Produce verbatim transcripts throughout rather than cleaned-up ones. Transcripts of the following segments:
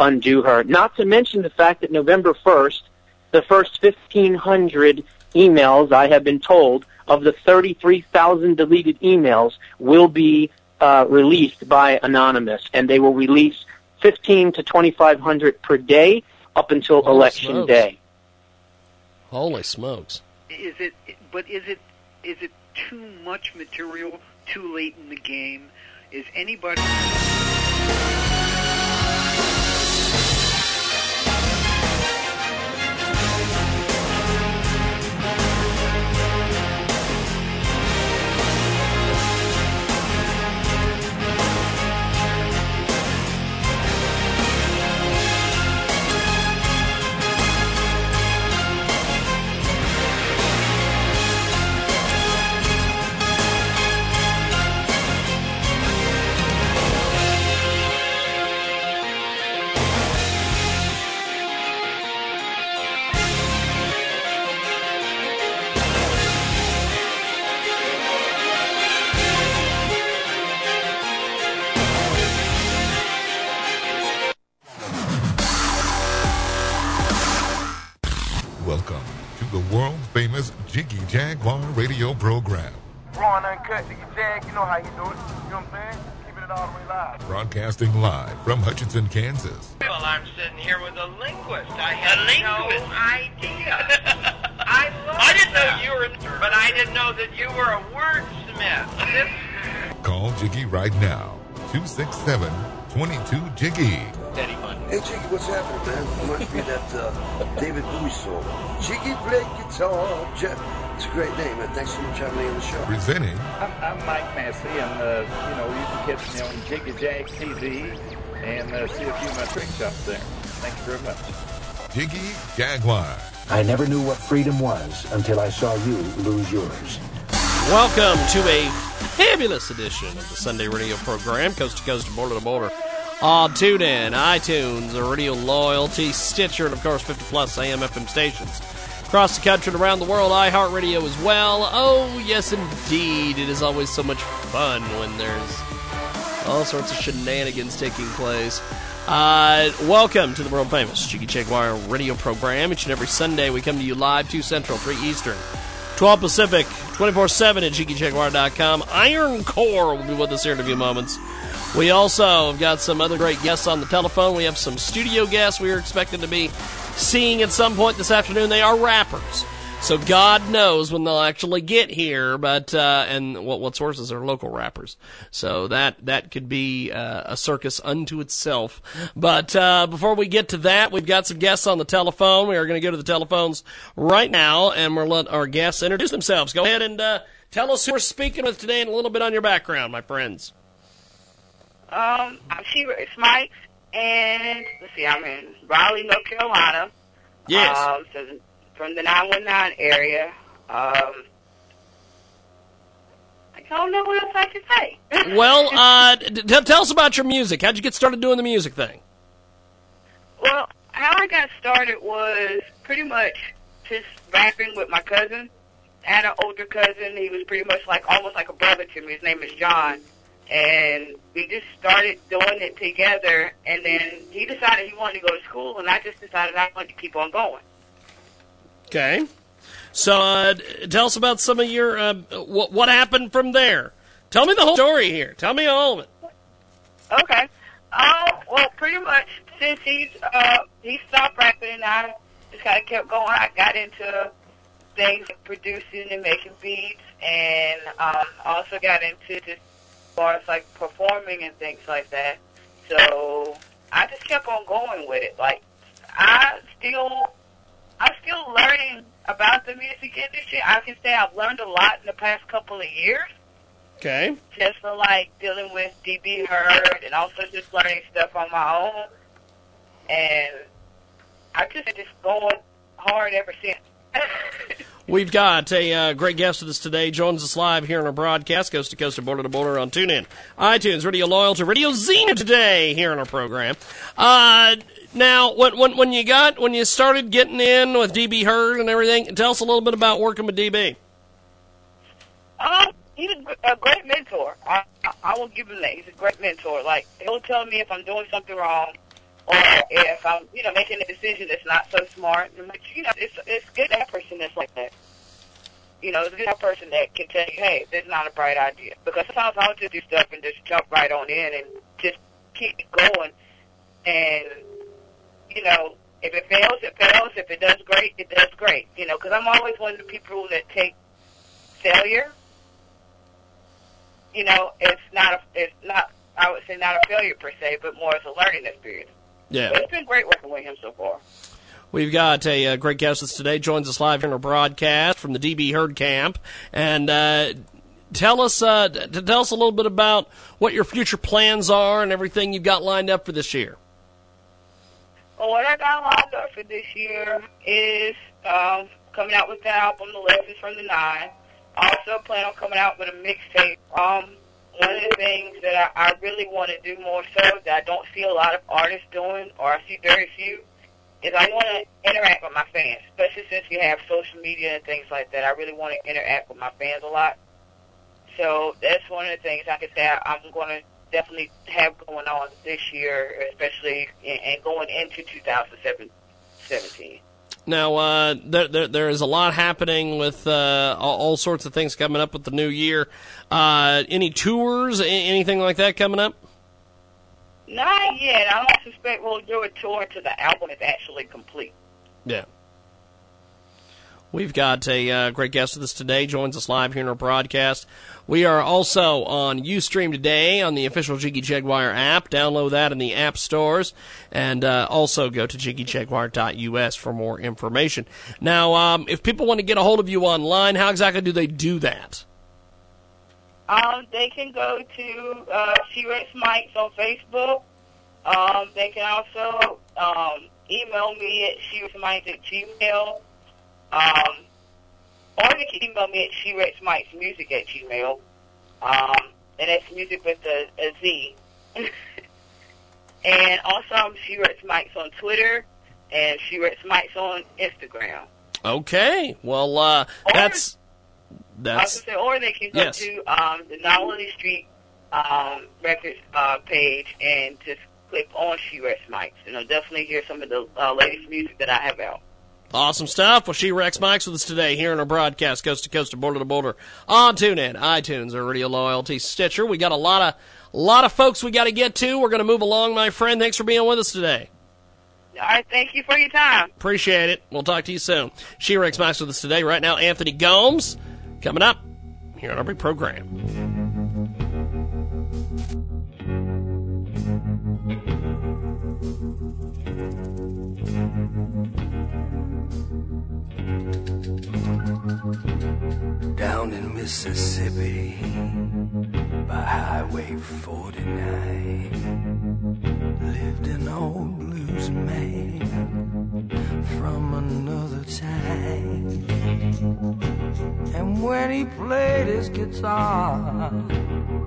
undo her. Not to mention the fact that November first, the first fifteen hundred emails, I have been told, of the thirty-three thousand deleted emails will be uh, released by Anonymous, and they will release fifteen to twenty-five hundred per day up until Holy election smokes. day. Holy smokes! Is it? But is it? Is it too much material too late in the game? Is anybody? Jiggy Jaguar radio program. Raw and uncut, Jiggy Jag, you know how you do it. You know what I'm saying? Keeping it all the way live. Broadcasting live from Hutchinson, Kansas. Well, I'm sitting here with a linguist. I had a linguist. no idea. I love I didn't that. know you were, but I didn't know that you were a wordsmith. Call Jiggy right now. two six seven, two two Jiggy. Daddy Monday. Hey, Jiggy, what's happening, man? It must be that uh, David Bowie song. Jiggy play guitar. J- it's a great name, man. Thanks so much for having me on the show. Presenting. I'm, I'm Mike Massey, and, uh, you know, you can catch me on Jiggy Jag T V and uh, see a few of my trick shops there. Thank you very much. Jiggy Jaguar. I never knew what freedom was until I saw you lose yours. Welcome to a fabulous edition of the Sunday radio program, coast to coast, border to border. On TuneIn, iTunes, Radio Loyalty, Stitcher, and, of course, fifty-plus A M F M stations. Across the country and around the world, iHeartRadio as well. Oh, yes, indeed. It is always so much fun when there's all sorts of shenanigans taking place. Uh, welcome to the world-famous Jiggy Jaguar radio program. Each and every Sunday, we come to you live, two Central, three Eastern, twelve Pacific, twenty-four seven at Jiggy Jaguar dot com. Iron Core will be with us here in a few moments. We also have got some other great guests on the telephone. We have some studio guests we are expected to be seeing at some point this afternoon. They are rappers, so God knows when they'll actually get here. But uh, and what what's worse is they're local rappers, so that that could be uh, a circus unto itself. But uh, before we get to that, we've got some guests on the telephone. We are going to go to the telephones right now, and we'll let our guests introduce themselves. Go ahead and uh, tell us who we're speaking with today, and a little bit on your background, my friends. Um, I'm She Wrecks Mikes, and let's see, I'm in Raleigh, North Carolina. Yes. Um, so from the nine one nine area. Um, I don't know what else I can say. Well, uh, t- t- tell us about your music. How'd you get started doing the music thing? Well, how I got started was pretty much just rapping with my cousin. I had an older cousin. He was pretty much like, almost like a brother to me. His name is John. And we just started doing it together, and then he decided he wanted to go to school, and I just decided I wanted to keep on going. Okay. So uh, tell us about some of your, uh, what, what happened from there. Tell me the whole story here. Tell me all of it. Okay. Uh, well, pretty much since he's, uh, he stopped rapping, and I just kind of kept going. I got into things like producing and making beats, and um, also got into just far as like performing and things like that. So I just kept on going with it. Like I still I'm still learning about the music industry. I can say I've learned a lot in the past couple of years. Okay. Just for like dealing with D B Herd and also just learning stuff on my own. And I just just going hard ever since. We've got a uh, great guest with us today. Joins us live here on our broadcast, coast to coast and border to border on TuneIn, iTunes, Radio Loyalty, Radio Xenu today here on our program. Uh, now, when, when when you got when you started getting in with D B Herd and everything, tell us a little bit about working with D B. Um, he's a great mentor. I I will give him that. He's a great mentor. Like he'll tell me if I'm doing something wrong, or if I'm, you know, making a decision that's not so smart. And like, you know, it's it's good to have a person that's like that. You know, it's good to have a person that can tell you, hey, that's not a bright idea. Because sometimes I'll just do stuff and just jump right on in and just keep it going. And, you know, if it fails, it fails. If it does great, it does great. You know, because I'm always one of the people that take failure. You know, it's not, a, it's not, I would say not a failure per se, but more as a learning experience. Yeah. But it's been great working with him so far. We've got a, a great guest that's today, joins us live here in our broadcast from the D B Herd Camp. And uh, tell us uh, t- tell us a little bit about what your future plans are and everything you've got lined up for this year. Well, what I got lined up for this year is um, coming out with that album, The Lessons from the Nine. I also plan on coming out with a mixtape. Um, one of the things that I, I really want to do more so that I don't see a lot of artists doing, or I see very few, is I want to interact with my fans, especially since we have social media and things like that. I really want to interact with my fans a lot. So that's one of the things I could say I'm going to definitely have going on this year, especially in, and going into two thousand seventeen. Now, uh, there, there, there is a lot happening with uh, all, all sorts of things coming up with the new year. Uh, any tours, anything like that coming up? Not yet. I don't suspect we'll do a tour until the album is actually complete. Yeah. We've got a uh, great guest with us today, joins us live here in our broadcast. We are also on Ustream today on the official Jiggy Jaguar app. Download that in the app stores, and uh, also go to jiggy jaguar dot u s for more information. Now, um, if people want to get a hold of you online, how exactly do they do that? Um, they can go to uh, She Wrecks Mikes on Facebook. Um, they can also um, email me at she wrecks mikes at gmail dot com. Um, or you can email me at she wrecks mikes music at gmail. Um, and that's music with a, a Z. And also, I'm She Wrecks Mikes on Twitter and She Wrecks Mikes on Instagram. Okay, well, uh, or, that's that's. I was gonna say, or they can go yes. to um, the Novelty Street um, Records uh, page and just click on She Wrecks Mikes, and I'll definitely hear some of the uh, latest music that I have out. Awesome stuff. Well, She Wrecks Mikes with us today here in our broadcast, coast to coast and border to border on TuneIn, iTunes, or Radio Loyalty, Stitcher. We got a lot of a lot of folks we got to get to. We're going to move along, my friend. Thanks for being with us today. All right, thank you for your time. Appreciate it. We'll talk to you soon. She Wrecks Mikes with us today. Right now, Anthony Gomes coming up here on our big program. Down in Mississippi by Highway forty-nine lived an old blues man from another time. And when he played his guitar,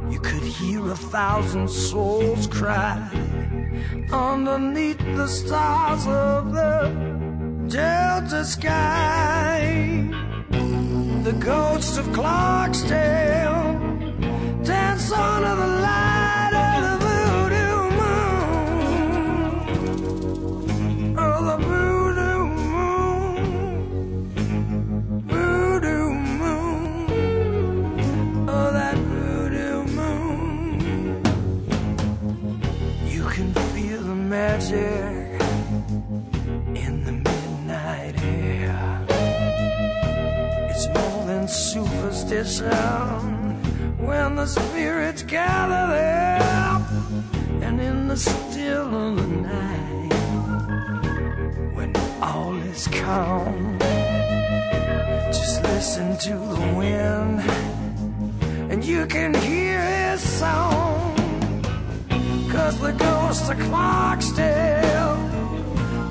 you could hear a thousand souls cry underneath the stars of the Delta sky. The ghosts of Clarksdale dance under the light of the voodoo moon. Oh, the voodoo moon, voodoo moon, oh, that voodoo moon. You can feel the magic. Superstition when the spirits gather there, and in the still of the night when all is calm, just listen to the wind and you can hear his song, 'cause the ghosts of Clarksdale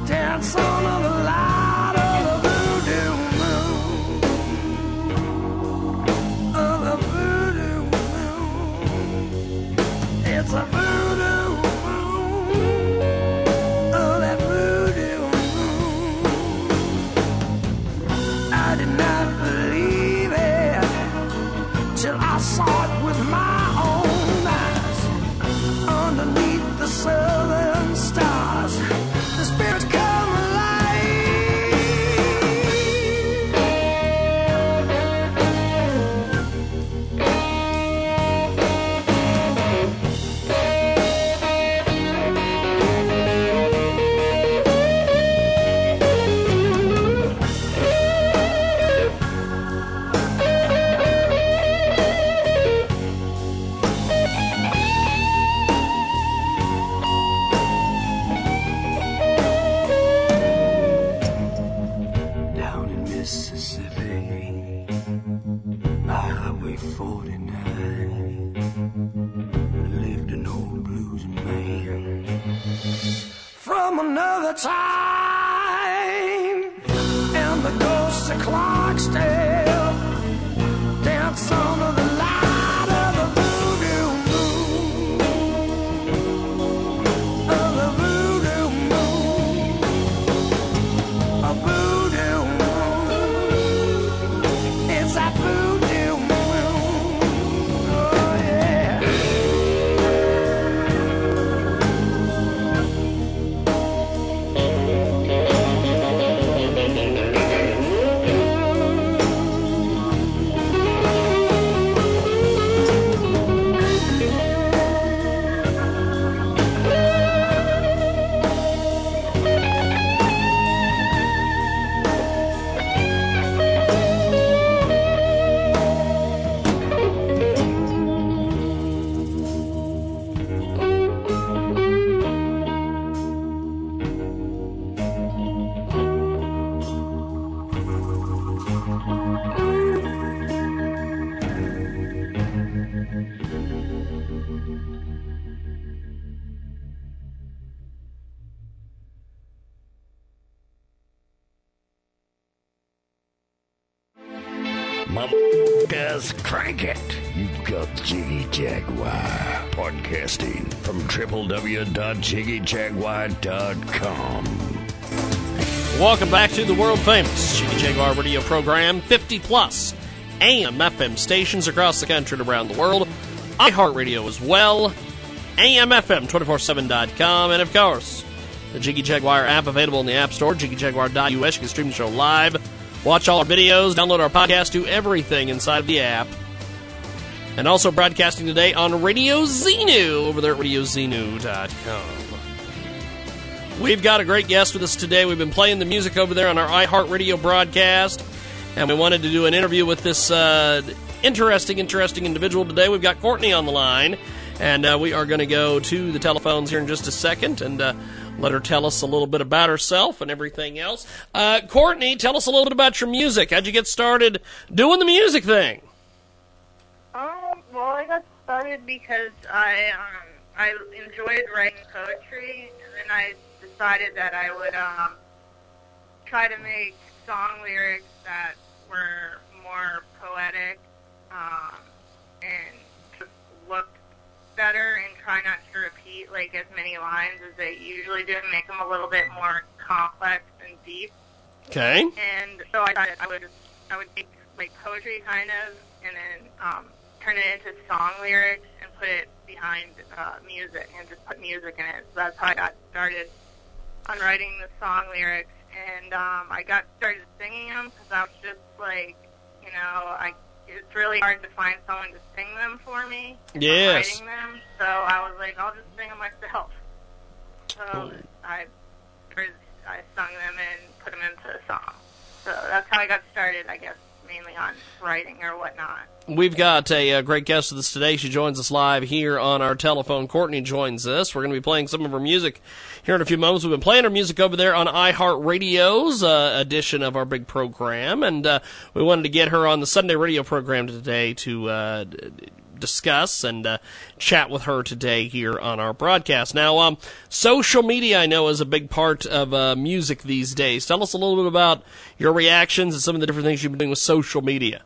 dance on the light of the voodoo. It's a voodoo moon, oh, that voodoo moon. I did not believe it till I saw it with my own eyes underneath the southern star. from another time, and the ghosts of Clarksdale dance under the light of the voodoo moon, of the voodoo moon, a voodoo moon, it's that voodoo moon, oh yeah. Crank it. You've got Jiggy Jaguar podcasting from w w w dot jiggy jaguar dot com. Welcome back to the world famous Jiggy Jaguar radio program. fifty plus A M F M stations across the country and around the world. iHeartRadio as well. A M F M two forty-seven dot com. And of course, the Jiggy Jaguar app available in the App Store, jiggy jaguar dot u s. You can stream the show live. Watch all our videos, download our podcast, do everything inside of the app. And also broadcasting today on Radio Xenu over there at radio xenu dot com. We've got a great guest with us today. We've been playing the music over there on our iHeartRadio broadcast, and we wanted to do an interview with this uh, interesting, interesting individual today. We've got Courtney on the line, and uh, we are going to go to the telephones here in just a second, and... Uh, let her tell us a little bit about herself and everything else. Uh, Courtney, tell us a little bit about your music. How'd you get started doing the music thing? Oh, well, I got started because I um, I enjoyed writing poetry, and then I decided that I would um, try to make song lyrics that were more poetic um, and just looked better and try not to repeat like as many lines as they usually do and make them a little bit more complex and deep. Okay. And so I thought I would I would take like poetry kind of and then um, turn it into song lyrics and put it behind uh, music and just put music in it. So that's how I got started on writing the song lyrics, and um, I got started singing them because I was just like, you know, I. It's really hard to find someone to sing them for me. Yes. I'm writing them, so I was like, I'll just sing them myself. So oh. I, I sung them and put them into a song. So that's how I got started, I guess, mainly on writing or whatnot. We've got a, a great guest with us today. She joins us live here on our telephone. Courtney joins us. We're going to be playing some of her music here in a few moments. We've been playing her music over there on iHeartRadio's uh, edition of our big program, and uh, we wanted to get her on the Sunday radio program today to uh, discuss and uh, chat with her today here on our broadcast. Now, um, social media, I know, is a big part of uh, music these days. Tell us a little bit about your reactions and some of the different things you've been doing with social media.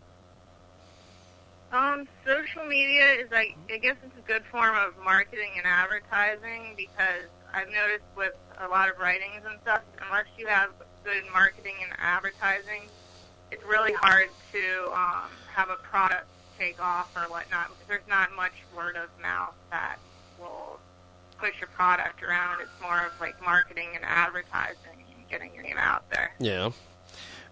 Um, social media is, like, I guess it's a good form of marketing and advertising, because I've noticed with a lot of writings and stuff, unless you have good marketing and advertising, it's really hard to um, have a product take off or whatnot, because there's not much word of mouth that will push your product around. It's more of, like, marketing and advertising and getting your name out there. Yeah.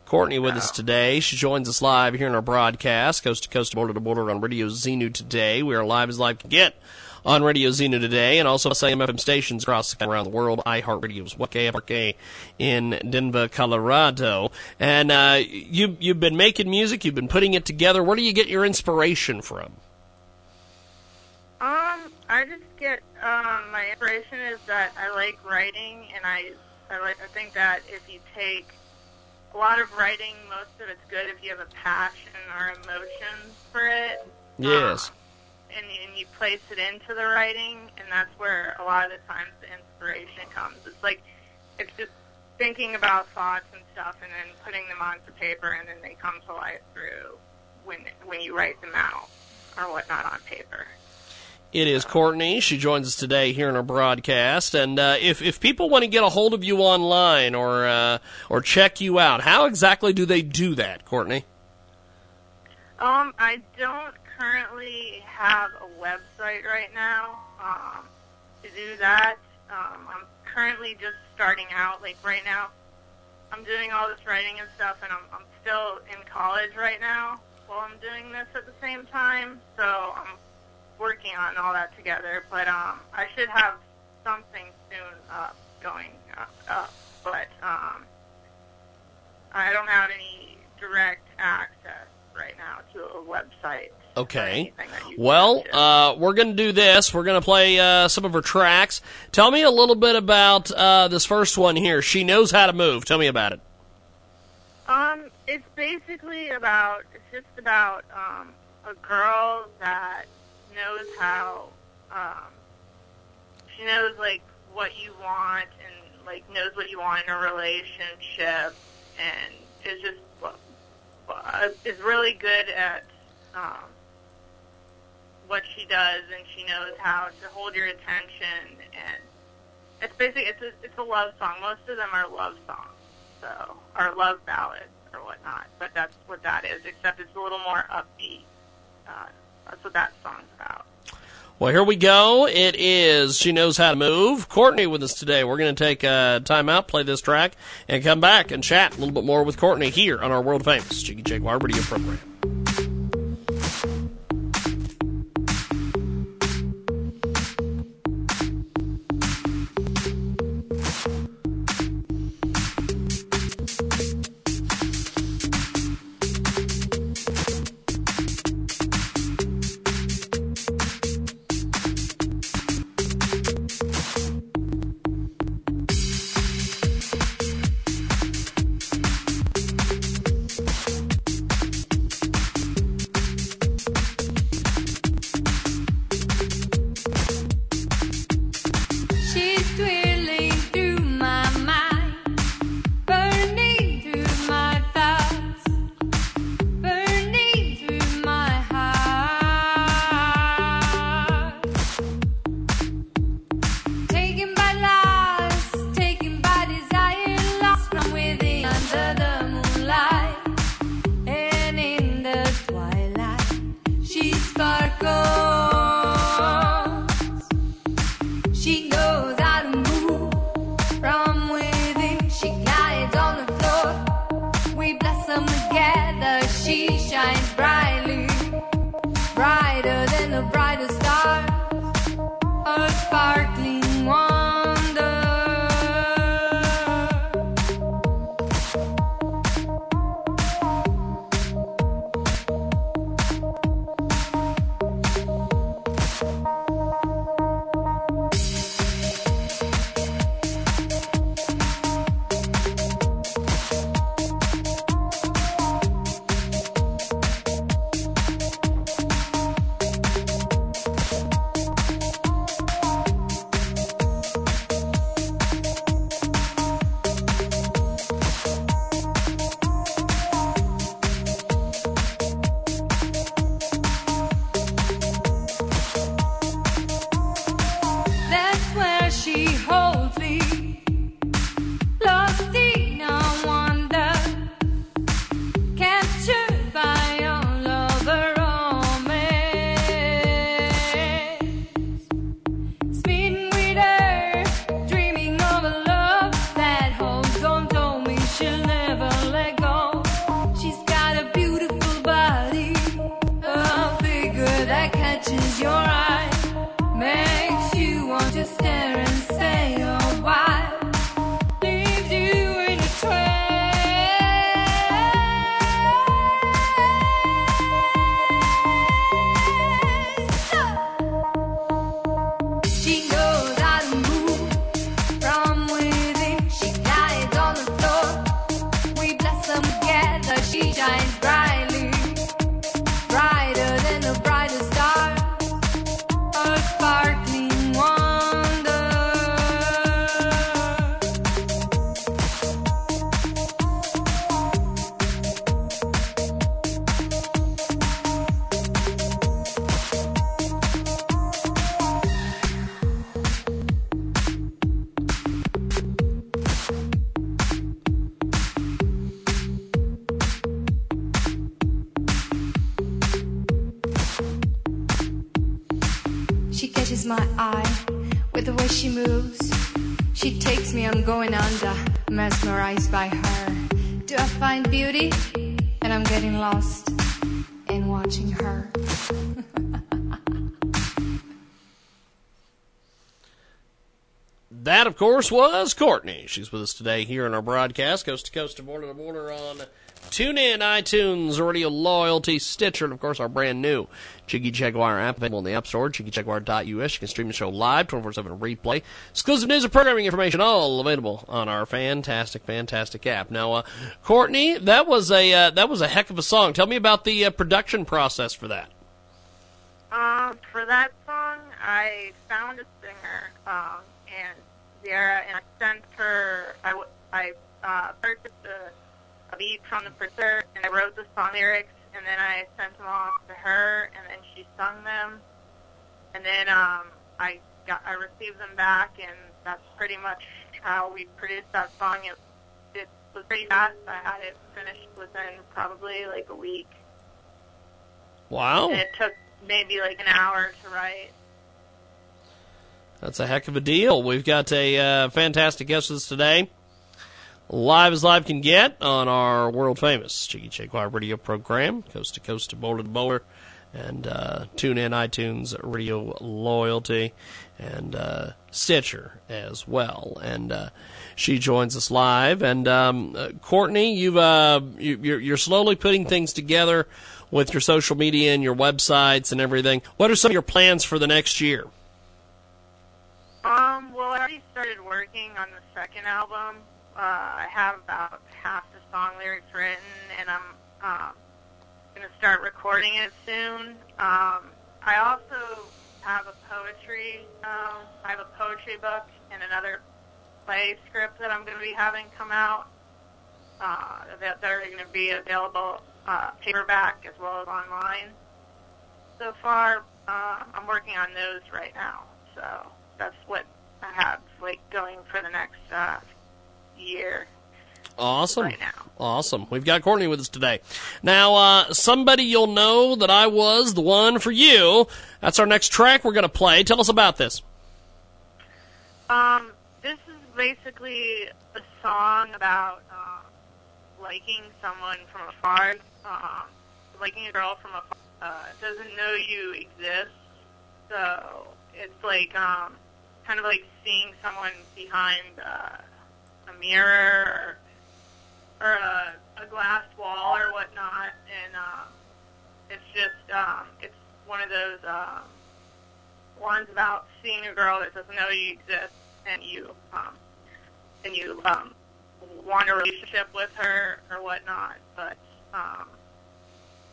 Courtney with us today. She joins us live here in our broadcast, coast to coast, border to border on Radio Xenu today. We are live as live can get on Radio Xenu today, and also A M F M stations across around the world. iHeartRadio's W K F K in Denver, Colorado. And uh, you, you've been making music. You've been putting it together. Where do you get your inspiration from? Um, I just get um, my inspiration is that I like writing, and I I, like, I think that if you take a lot of writing, most of it's good if you have a passion or emotion for it. Yes. Um, and, and you place it into the writing, and that's where a lot of the times the inspiration comes. It's like, it's just thinking about thoughts and stuff and then putting them onto paper, and then they come to life through when when you write them out or whatnot on paper. It is Courtney. She joins us today here in our broadcast. And uh, if, if people want to get a hold of you online or uh, or check you out, how exactly do they do that, Courtney? Um, I don't currently have a website right now um, to do that. Um, I'm currently just starting out. Like right now, I'm doing all this writing and stuff, and I'm, I'm still in college right now while I'm doing this at the same time. So I'm working on all that together, but um, I should have something soon up, going up, up. But um, I don't have any direct access right now to a website. Okay. Well, uh, we're going to do this. We're going to play uh, some of her tracks. Tell me a little bit about uh, this first one here. She Knows How to Move. Tell me about it. Um, it's basically about, it's just about um, a girl that knows how, um, she knows, like, what you want and, like, knows what you want in a relationship, and is just, uh, is really good at, um, what she does, and she knows how to hold your attention, and it's basically, it's a, it's a love song. Most of them are love songs, so, or love ballads or whatnot, but that's what that is, except it's a little more upbeat. uh, That's what that song's about. Well, here we go. It is She Knows How to Move. Courtney with us today. We're going to take a time out, play this track, and come back and chat a little bit more with Courtney here on our world famous Jiggy Jaguar radio program. catches my eye with the way she moves. She takes me, I'm going under, mesmerized by her. Do I find beauty? And I'm getting lost in watching her. That, of course, was Courtney. She's with us today here in our broadcast, coast to coast and border to border on TuneIn, iTunes, Radio Loyalty, Stitcher, and, of course, our brand-new Jiggy Jaguar app available in the App Store, jiggy jaguar dot u s. You can stream the show live, twenty-four seven replay. Exclusive news and programming information all available on our fantastic, fantastic app. Now, uh, Courtney, that was a uh, that was a heck of a song. Tell me about the uh, production process for that. Uh, for that song, I found a singer, um, and and I sent her, I, I uh, purchased a, a beat from the producer, and I wrote the song lyrics, and then I sent them off to her, and then she sung them, and then um, I got I received them back, and that's pretty much how we produced that song. It, it was pretty fast. I had it finished within probably like a week. Wow. And it took maybe like an hour to write. That's a heck of a deal. We've got a uh, fantastic guest with us today. Live as live can get on our world-famous Jiggy Jaguar radio program, coast to coast to boulder to boulder, and uh, tune in, iTunes, Radio Loyalty, and uh, Stitcher as well. And uh, she joins us live. And um, uh, Courtney, you've, uh, you, you're, you're slowly putting things together with your social media and your websites and everything. What are some of your plans for the next year? Um, well, I already started working on the second album. Uh, I have about half the song lyrics written, and I'm uh, going to start recording it soon. Um, I also have a poetry, um, I have a poetry book and another play script that I'm going to be having come out uh, that, that are going to be available uh, paperback as well as online. So far, uh, I'm working on those right now, so... That's what I have, like, going for the next uh, year. Awesome. Right now. Awesome. We've got Courtney with us today. Now, uh, somebody you'll know that I was the one for you. That's our next track we're going to play. Tell us about this. Um, this is basically a song about uh, liking someone from afar, uh, liking a girl from afar uh, doesn't know you exist, so... It's like um, kind of like seeing someone behind uh, a mirror or, or a, a glass wall or whatnot, and um, it's just um, it's one of those um, ones about seeing a girl that doesn't know you exist, and you um, and you um, want a relationship with her or whatnot, but um,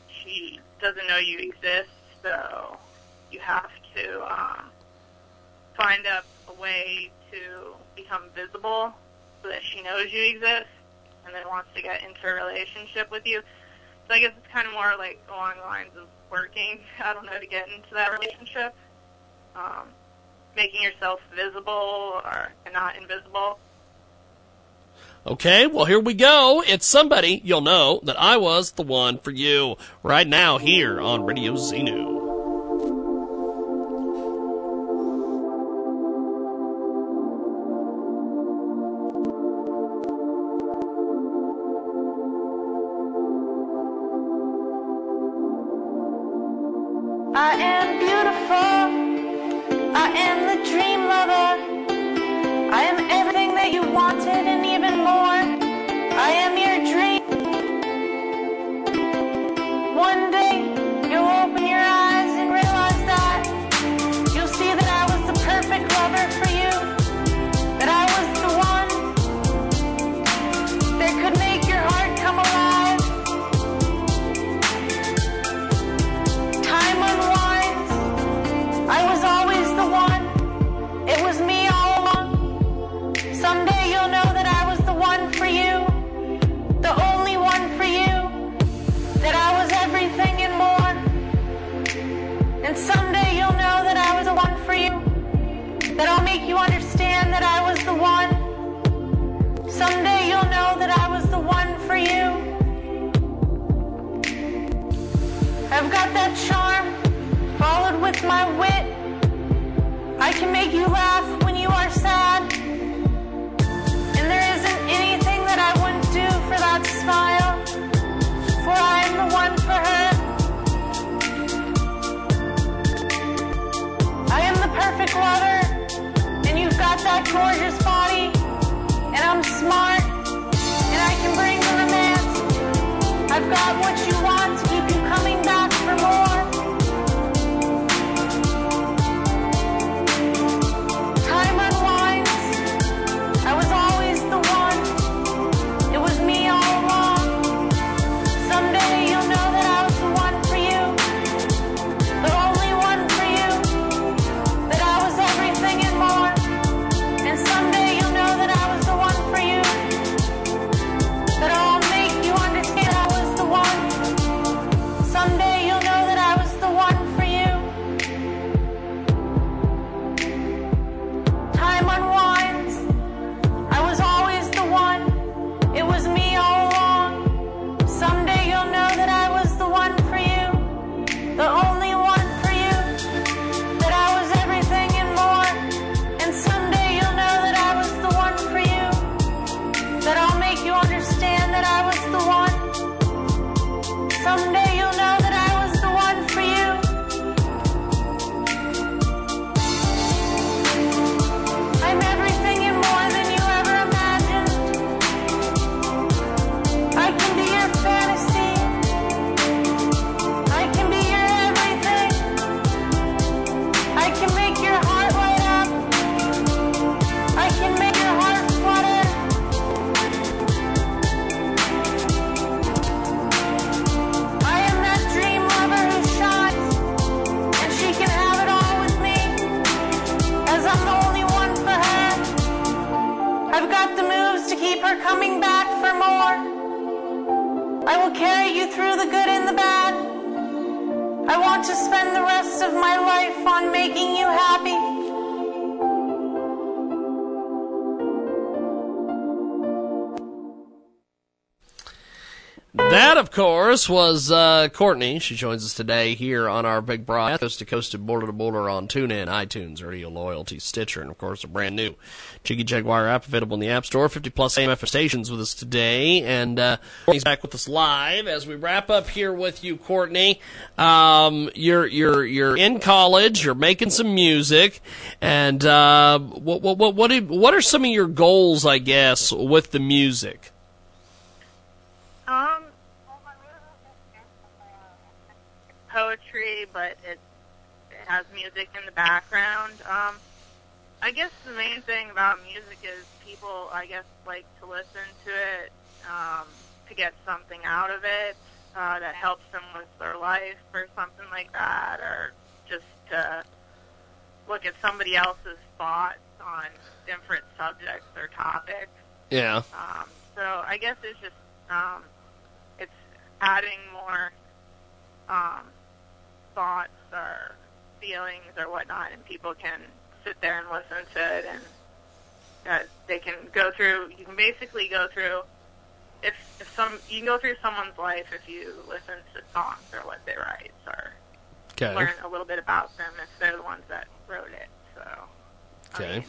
she doesn't know you exist, so you have to. Um, find up a way to become visible so that she knows you exist and then wants to get into a relationship with you. So I guess it's kind of more like along the lines of working, I don't know, to get into that relationship, um, making yourself visible or not invisible. Okay, well, here we go. It's somebody you'll know that I was the one for you right now here on Radio Xenu. I've got that charm, followed with my wit. I can make you laugh when you are sad. And there isn't anything that I wouldn't do for that smile, for I am the one for her. I am the perfect lover, and you've got that gorgeous body, and I'm smart, and I can bring the romance. I've got what you want to keep you coming back for more. Was uh, Courtney. She joins us today here on our big broadcast, coast to coast and border to border on TuneIn, iTunes, Radio Loyalty, Stitcher, and of course a brand new Jiggy Jaguar app available in the App Store. fifty plus A M F M stations with us today, and uh, Courtney's back with us live as we wrap up here with you, Courtney. Um, you're you're you're in college. You're making some music, and uh, what what what what, did, what are some of your goals, I guess, with the music? Um. Poetry, but it, it has music in the background. Um, I guess the main thing about music is people, I guess, like to listen to it um, to get something out of it uh, that helps them with their life or something like that, or just to look at somebody else's thoughts on different subjects or topics. Yeah. Um, so I guess it's just um, it's adding more um, thoughts or feelings or whatnot, and people can sit there and listen to it, and uh, they can go through, you can basically go through, if, if some, you can go through someone's life if you listen to songs or what they write, or okay. learn a little bit about them if they're the ones that wrote it, so. Okay. I mean,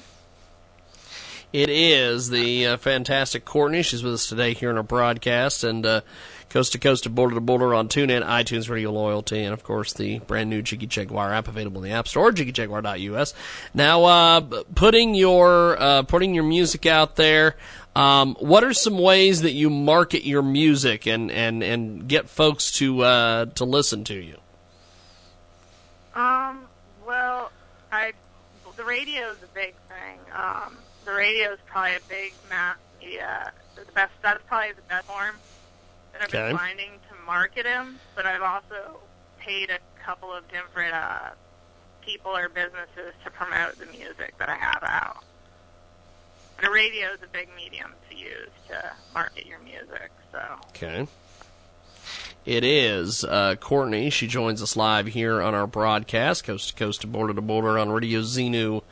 it is the uh, fantastic Courtney. She's with us today here in our broadcast, and uh, coast to coast and border to border on TuneIn, iTunes, Radio Loyalty, and of course the brand new Jiggy Jaguar app available in the App Store, jiggy jaguar dot U S. Now, uh, putting your uh, putting your music out there. Um, what are some ways that you market your music and and, and get folks to uh, to listen to you? Um. Well, I the radio is a big thing. Um. The radio is probably a big mass media. The best, that's probably the best form that I've okay. been finding to market him. But I've also paid a couple of different uh, people or businesses to promote the music that I have out. The radio is a big medium to use to market your music. So okay. It is uh, Courtney. She joins us live here on our broadcast, coast to coast and border to border on Radio Xenu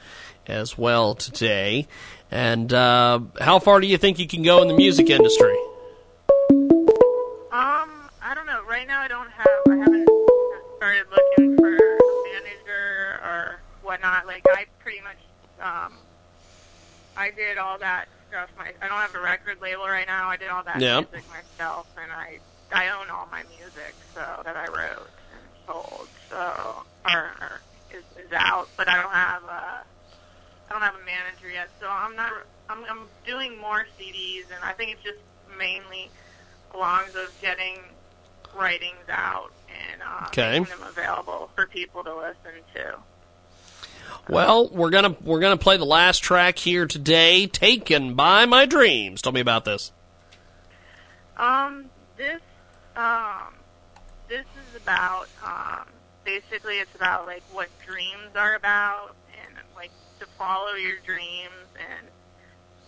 as well today. And uh, how far do you think you can go in the music industry? Um, I don't know. Right now I don't have, I haven't started looking for a manager or whatnot. Like, I pretty Um, I did all that stuff. My, I don't have a record label right now. I did all that yeah. music myself, and I I own all my music so that I wrote and sold. So or, or is, is out, but I don't have a I don't have a manager yet. So I'm not. I'm, I'm doing more C Ds, and I think it's just mainly longs of getting writings out and uh, okay. making them available for people to listen to. Well, we're gonna we're gonna play the last track here today, "Taken by My Dreams." Tell me about this. Um, this um, this is about um, basically it's about like what dreams are about and like to follow your dreams, and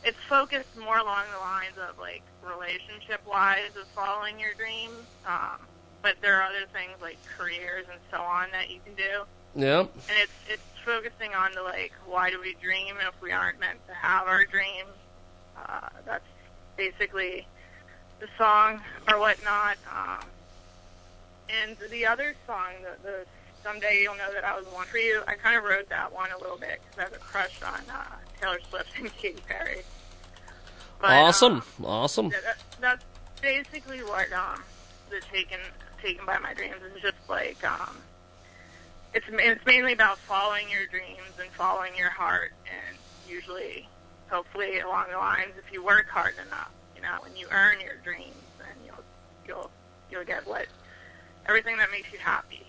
it's focused more along the lines of like relationship-wise of following your dreams, um, but there are other things like careers and so on that you can do. Yeah. And it's it's focusing on the like why do we dream if we aren't meant to have our dreams? Uh, that's basically the song or whatnot. Um, and the other song, the, the Someday You'll Know That I Was One For You, I kind of wrote that one a little bit because I have a crush on uh, Taylor Swift and Katy Perry. But, awesome, um, awesome. Yeah, that, that's basically what um, the Taken Taken by My Dreams is just like. Um, It's it's mainly about following your dreams and following your heart, and usually, hopefully, along the lines, if you work hard enough, you know, when you earn your dreams, then you'll you'll you'll get what everything that makes you happy.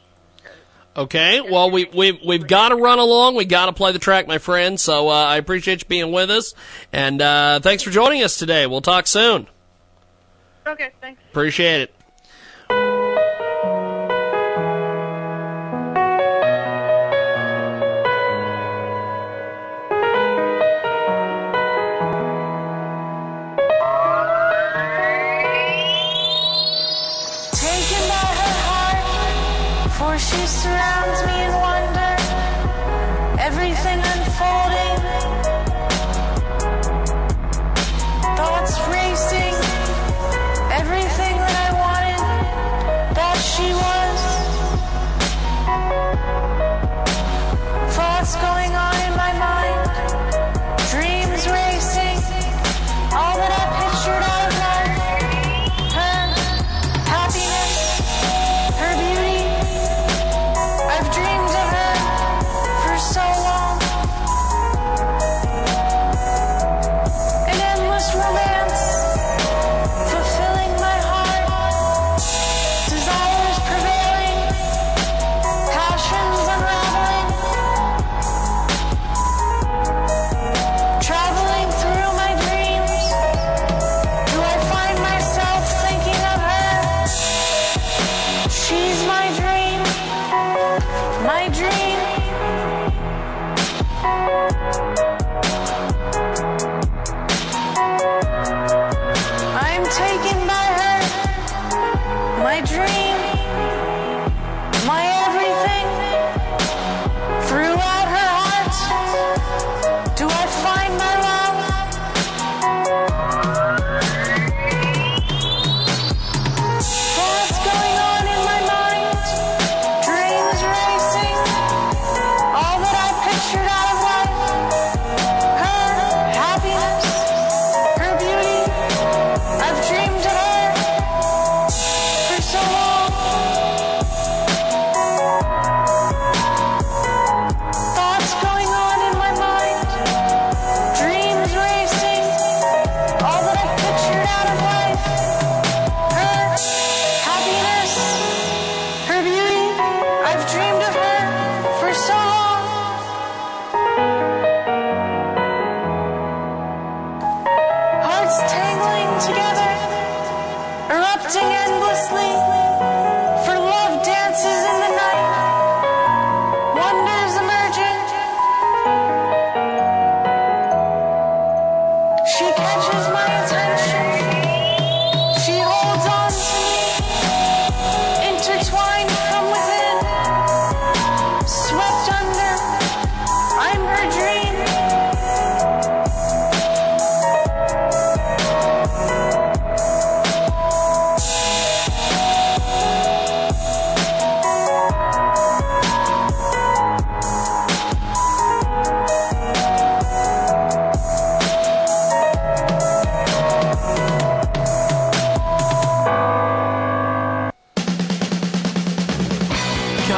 Okay, well, we we we've got to run along. We got to play the track, my friend. So uh, I appreciate you being with us, and uh, thanks for joining us today. We'll talk soon. Okay, thanks. Appreciate it. She surrounds me in wonder, everything unfolding, thoughts racing, everything that I wanted, that she was, thoughts going on in my mind, dreams racing, all that I pictured I was.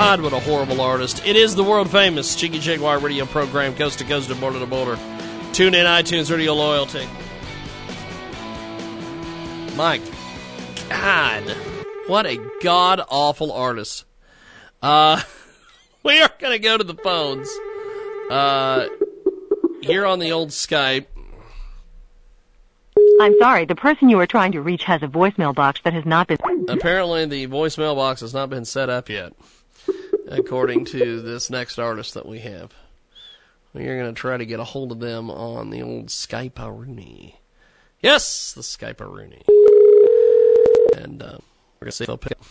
God, what a horrible artist. It is the world-famous Jiggy Jaguar radio program, coast to coast and border to border. Tune in, iTunes, Radio Loyalty. My God, what a god-awful artist. Uh, we are going to go to the phones uh, here on the old Skype. I'm sorry, the person you are trying to reach has a voicemail box that has not been... Apparently the voicemail box has not been set up yet, according to this next artist that we have. We are going to try to get a hold of them on the old Skype-a-rooney. Yes, the Skype-a-rooney. And uh, we're going to see if they'll pick up.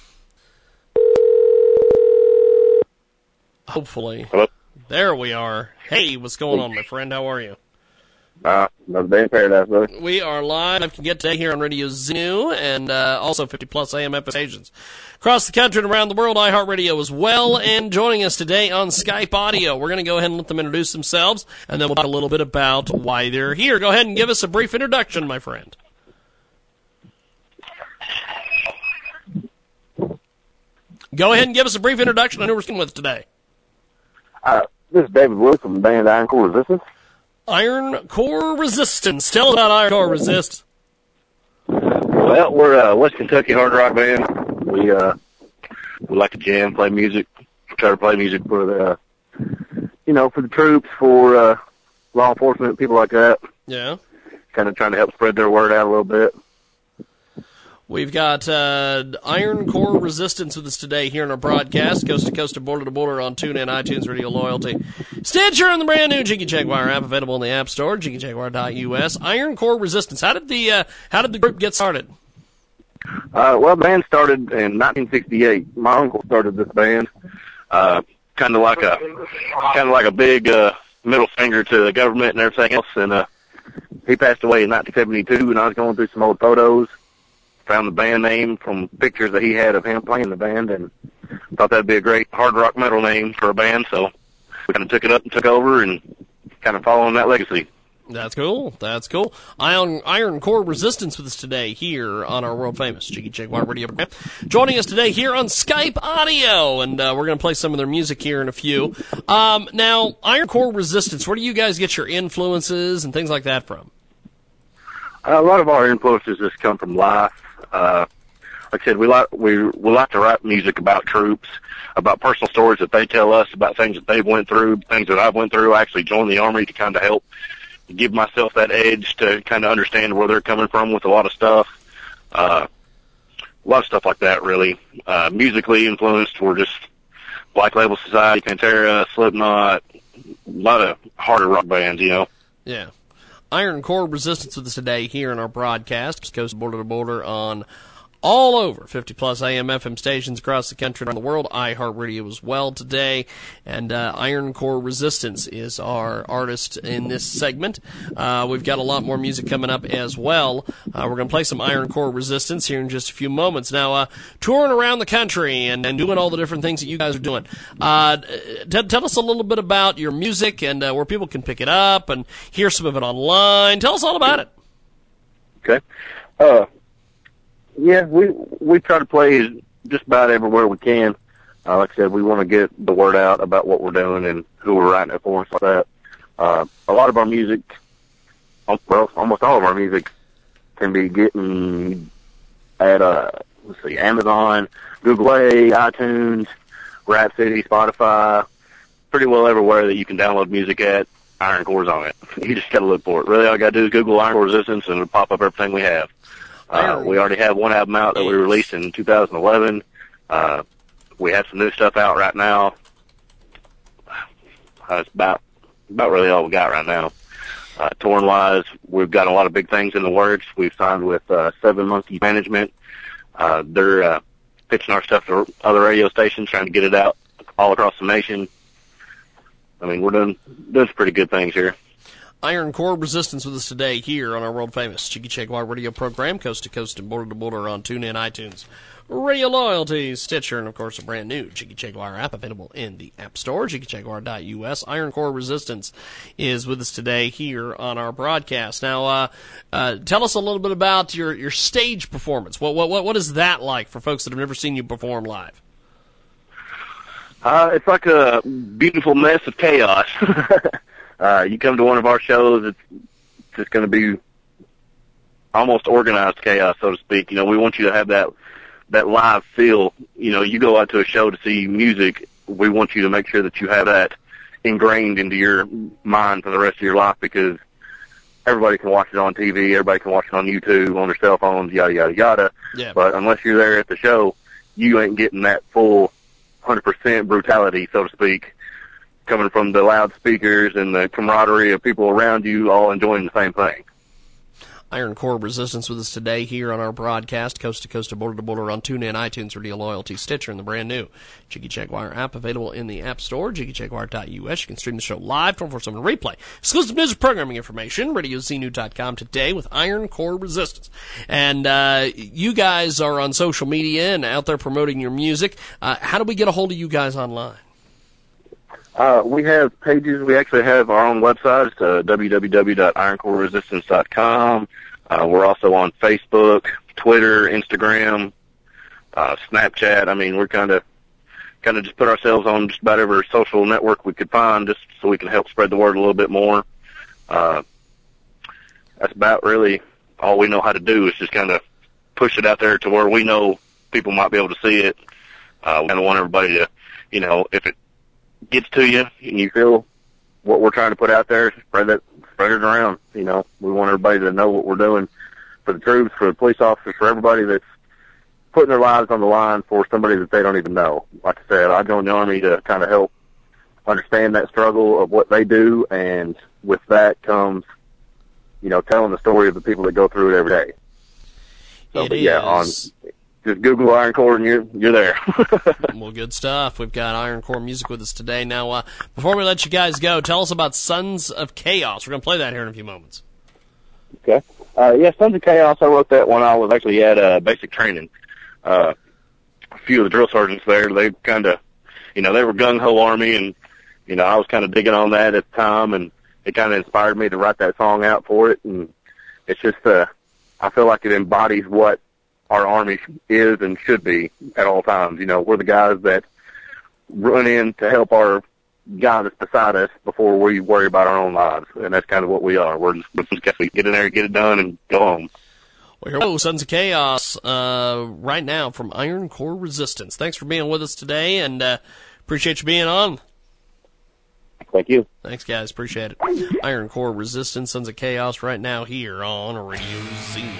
Hopefully. Hello? There we are. Hey, what's going on, my friend? How are you? Uh, another day in paradise, brother. We are live. I can get today here on Radio Xenu and uh, also fifty plus A M F M stations across the country and around the world. iHeartRadio as well. And joining us today on Skype Audio, we're going to go ahead and let them introduce themselves, and then we'll talk a little bit about why they're here. Go ahead and give us a brief introduction, my friend. Go ahead and give us a brief introduction on who we're speaking with today. Uh, this is David Will from the band Iron Core Resistance. Iron Core Resistance. Tell about Iron Core Resist. Well, we're a West Kentucky hard rock band. We uh, we like to jam, play music, try to play music for the, you know, for the troops, for uh, law enforcement, people like that. Yeah. Kind of trying to help spread their word out a little bit. We've got uh, Iron Core Resistance with us today here in our broadcast, coast to coast and border to border on TuneIn, iTunes, Radio Loyalty, Stitcher, and the brand new Jiggy Jaguar app available in the App Store, jiggy jaguar dot U S. Iron Core Resistance. How did the uh, how did the group get started? Uh, well, the band started in nineteen sixty-eight. My uncle started this band, uh, kind of like a kind of like a big uh, middle finger to the government and everything else. And uh, he passed away in nineteen seventy-two, and I was going through some old photos. Found the band name from pictures that he had of him playing the band, and thought that'd be a great hard rock metal name for a band, so we kind of took it up and took over and kind of following that legacy. That's cool. That's cool. Iron, Iron Core Resistance with us today here on our world-famous Jiggy Jaguar radio program. Joining us today here on Skype Audio, and uh, we're going to play some of their music here in a few. Um, now, Iron Core Resistance, where do you guys get your influences and things like that from? A lot of our influences just come from life. Uh, like I said, we like, we, we like to write music about troops, about personal stories that they tell us, about things that they've went through, things that I've went through. I actually joined the Army to kind of help give myself that edge to kind of understand where they're coming from with a lot of stuff. Uh, a lot of stuff like that, really. Uh, musically influenced, we're just Black Label Society, Pantera, Slipknot, a lot of harder rock bands, you know. Yeah. Iron Core Resistance with us today here in our broadcast, coast border to border on all over fifty plus A M F M stations across the country and around the world. iHeartRadio as well today, and uh, Iron Core Resistance is our artist in this segment. Uh, we've got a lot more music coming up as well. Uh, we're going to play some Iron Core Resistance here in just a few moments. Now, uh, touring around the country and, and doing all the different things that you guys are doing. Uh, t- tell us a little bit about your music and uh, where people can pick it up and hear some of it online. Tell us all about it. Okay. Uh Yeah, we we try to play just about everywhere we can. Uh, like I said, we want to get the word out about what we're doing and who we're writing it for and stuff like that. Uh, a lot of our music, well, almost all of our music, can be getting at uh, let's see, Amazon, Google Play, iTunes, Rhapsody, Spotify, pretty well everywhere that you can download music at. Iron Core's on it. You just gotta look for it. Really, all you gotta do is Google Iron Core Resistance and it'll pop up everything we have. Uh, we already have one album out that we released in two thousand eleven. Uh, we have some new stuff out right now. That's about, about really all we got right now. Uh, touring-wise, we've got a lot of big things in the works. We've signed with uh, Seven Monkey Management. Uh, they're uh, pitching our stuff to other radio stations, trying to get it out all across the nation. I mean, we're doing, doing some pretty good things here. Iron Core Resistance with us today here on our world-famous Jiggy Jaguar radio program, coast-to-coast and border-to-border on TuneIn, iTunes, Radio Loyalty, Stitcher, and, of course, a brand-new Jiggy Jaguar app available in the App Store, jiggy jaguar dot U S. Iron Core Resistance is with us today here on our broadcast. Now, uh, uh, tell us a little bit about your, your stage performance. What, what, what, what is that like for folks that have never seen you perform live? Uh, it's like a beautiful mess of chaos. uh, you come to one of our shows, it's just going to be almost organized chaos, so to speak. You know, we want you to have that that live feel. You know, you go out to a show to see music, we want you to make sure that you have that ingrained into your mind for the rest of your life, because everybody can watch it on T V, everybody can watch it on YouTube, on their cell phones, yada, yada, yada. Yeah. But unless you're there at the show, you ain't getting that full one hundred percent brutality, so to speak, coming from the loudspeakers and the camaraderie of people around you all enjoying the same thing. Iron Core Resistance with us today here on our broadcast, coast to coast, to border to border on TuneIn, iTunes, Radio Loyalty, Stitcher, and the brand new Jiggy Jaguar app available in the App Store, jiggy jaguar dot U S. You can stream the show live, twenty-four seven replay. Exclusive news programming information, radio xenu dot com today with Iron Core Resistance. And uh, you guys are on social media and out there promoting your music. Uh, how do we get a hold of you guys online? Uh, we have pages. We actually have our own website. It's uh, w w w dot iron core resistance dot com. Uh, we're also on Facebook, Twitter, Instagram, uh, Snapchat. I mean, we're kind of kind of just put ourselves on just about every social network we could find, just so we can help spread the word a little bit more. Uh, that's about really all we know how to do, is just kind of push it out there to where we know people might be able to see it. Uh, we kind of want everybody to, you know, if it gets to you and you feel what we're trying to put out there, spread that, spread it around. You know, we want everybody to know what we're doing, for the troops, for the police officers, for everybody that's putting their lives on the line for somebody that they don't even know. Like I said, I joined the Army to kind of help understand that struggle of what they do, and with that comes, you know, telling the story of the people that go through it every day. So, it but yeah, is. on... Just Google Iron Core and you're, you're there. Well, good stuff. We've got Iron Core music with us today. Now, uh, before we let you guys go, tell us about Sons of Chaos. We're going to play that here in a few moments. Okay. Uh, yeah, Sons of Chaos, I wrote that when I was actually at uh, basic training. Uh, a few of the drill sergeants there, they kind of, you know, they were gung-ho Army, and, you know, I was kind of digging on that at the time, and it kind of inspired me to write that song out for it. And it's just, uh, I feel like it embodies what our Army is and should be at all times. You know, we're the guys that run in to help our guy that's beside us before we worry about our own lives, and that's kind of what we are. We're just, we're just we get in there, get it done, and go home. Well, here we go, Sons of Chaos, uh, right now from Iron Core Resistance. Thanks for being with us today, and uh, appreciate you being on. Thank you. Thanks, guys. Appreciate it. Iron Core Resistance, Sons of Chaos, right now here on Radio Xenu.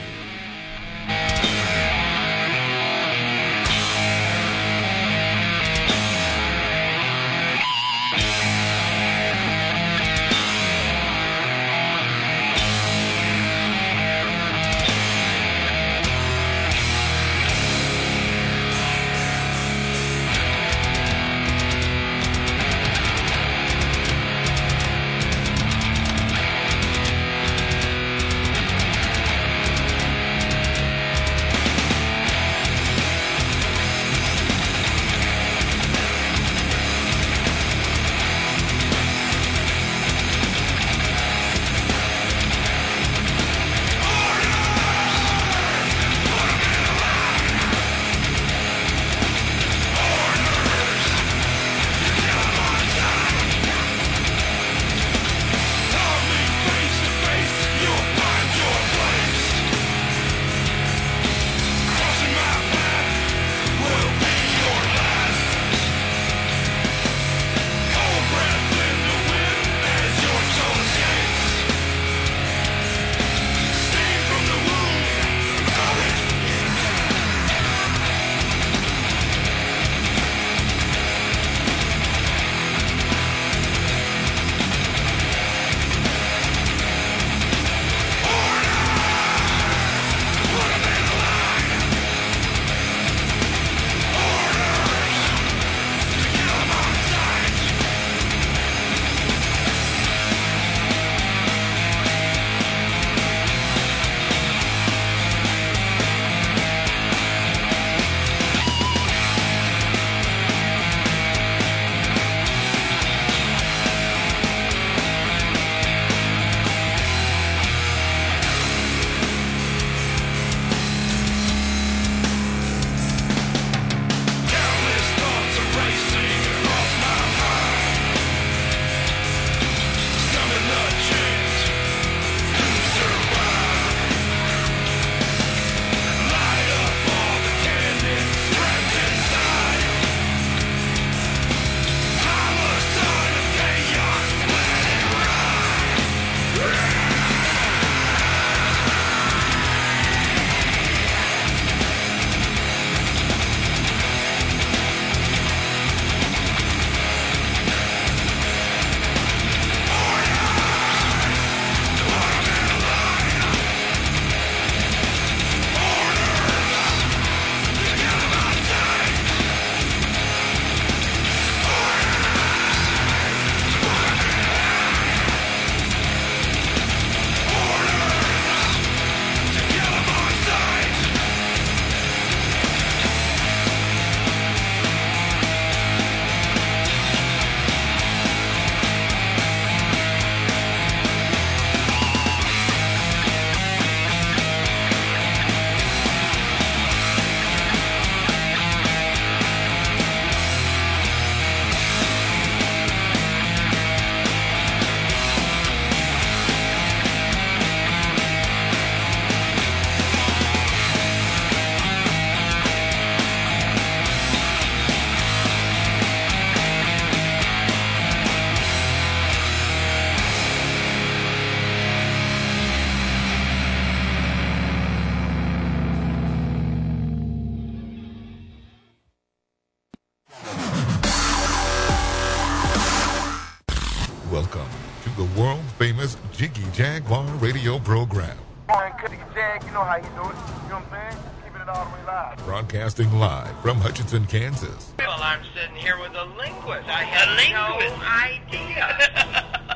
welcome to the world-famous Jiggy Jaguar radio program. Jag, you know how you do it. You know what I'm saying? Keeping it all the way live. Broadcasting live from Hutchinson, Kansas. Well, I'm sitting here with a linguist. I had no idea.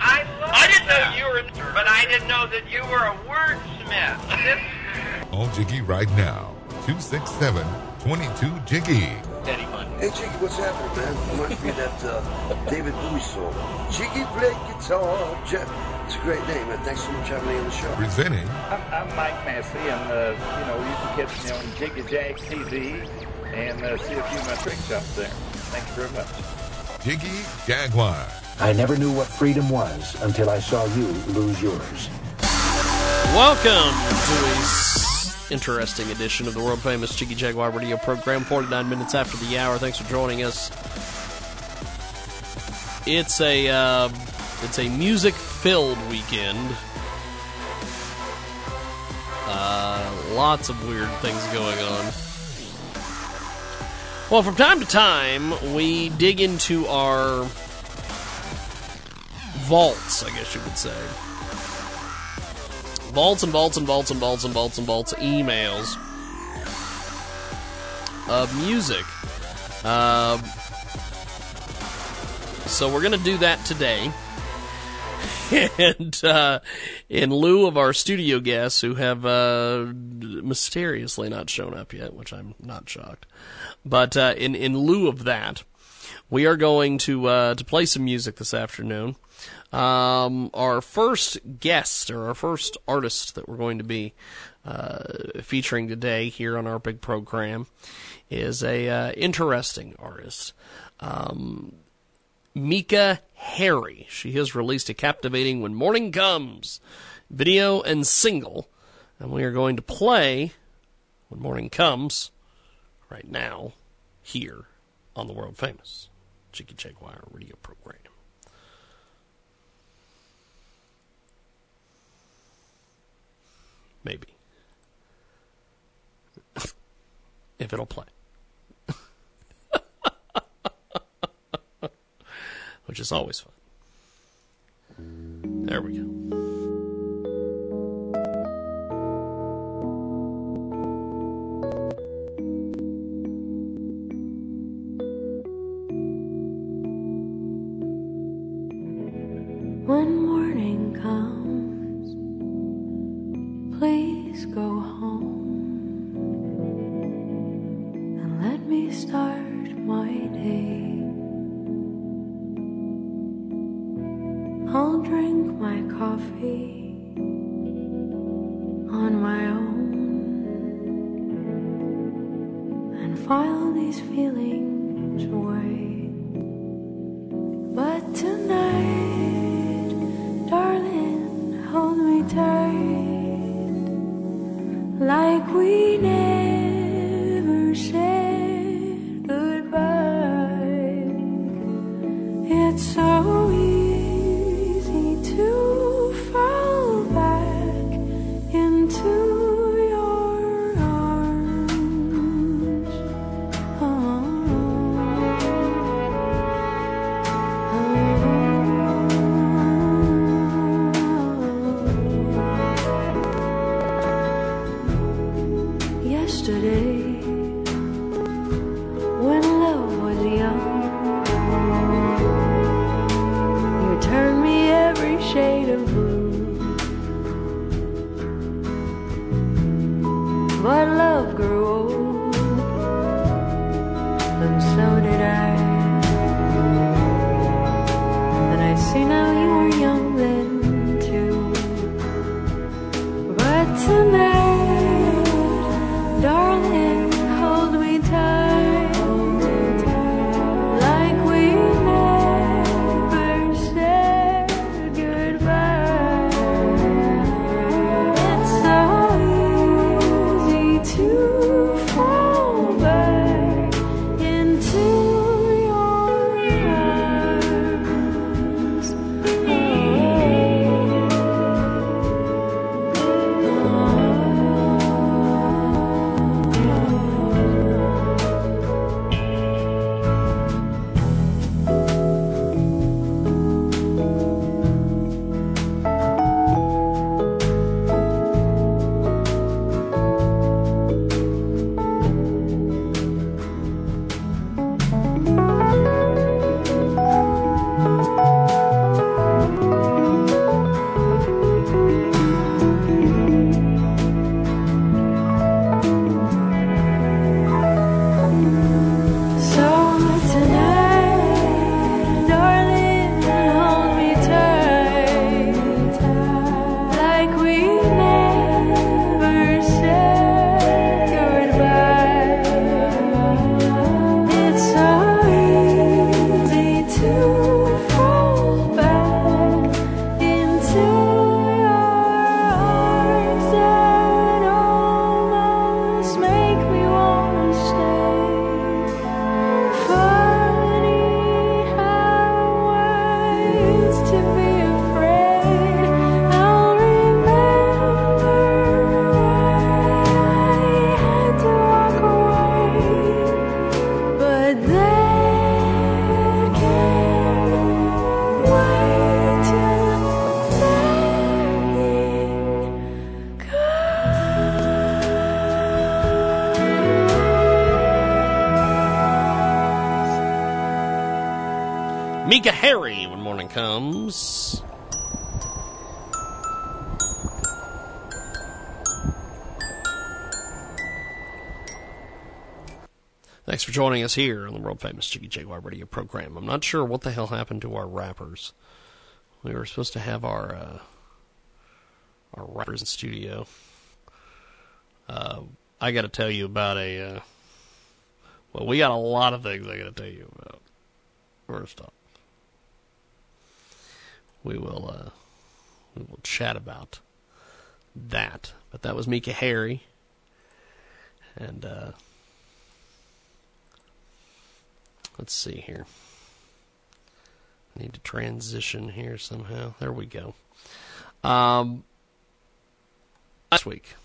I, love I didn't that. know you were, but I didn't know that you were a wordsmith. All Jiggy right now. two six seven, two two Jiggy. Daddy Money. Hey, Jiggy, what's happening, man? Reminds me of that uh, David Bowie song. Jiggy play guitar. Jeff. It's a great name, man. Thanks so much for having me on the show. Presenting. I'm, I'm Mike Massey, and, uh, you know, you can catch me on Jiggy Jag T V and uh, see a few of my trick shots there. Thank you very much. Jiggy Jaguar. I never knew what freedom was until I saw you lose yours. Welcome to an interesting edition of the world-famous Jiggy Jaguar radio program, forty-nine minutes after the hour. Thanks for joining us. It's a uh, it's a music-filled weekend. Uh, lots of weird things going on. Well, from time to time, we dig into our vaults, I guess you could say. Vaults and vaults and vaults and vaults and vaults and vaults, emails of music. Uh, so we're going to do that today. And uh, in lieu of our studio guests who have uh, mysteriously not shown up yet, which I'm not shocked. But uh, in, in lieu of that, we are going to uh, to play some music this afternoon. Um, our first guest, or our first artist that we're going to be uh, featuring today here on our big program is a uh, interesting artist, um, Mika Hari. She has released a captivating "When Morning Comes" video and single, and we are going to play "When Morning Comes" right now here on the world famous Jiggy Jaguar radio program. Maybe. If it'll play. Which is always fun. There we go. When morning comes, please go home and let me start my day. I'll drink my coffee on my own and file these feelings away. But tonight, darling, hold me tight, like we never said goodbye. It's so easy to fall back into your arms. Oh, oh, oh, oh. Yesterday, when love was young, you turned me every shade of blue. But love grew old, and so did I. And I see now you were young then, too. But tonight, darling, hold me tight, like we never said goodbye. It's so easy to fall. Mika Hari when morning comes. Thanks for joining us here on the world-famous Jiggy Jaguar radio program. I'm not sure what the hell happened to our rappers. We were supposed to have our uh, our rappers in studio. Uh, I got to tell you about a... Uh, well, we got a lot of things I got to tell you about. First off, we will, uh, we will chat about that. But that was Mika Hari. And... Uh, Let's see here. I need to transition here somehow. There we go. Um, last week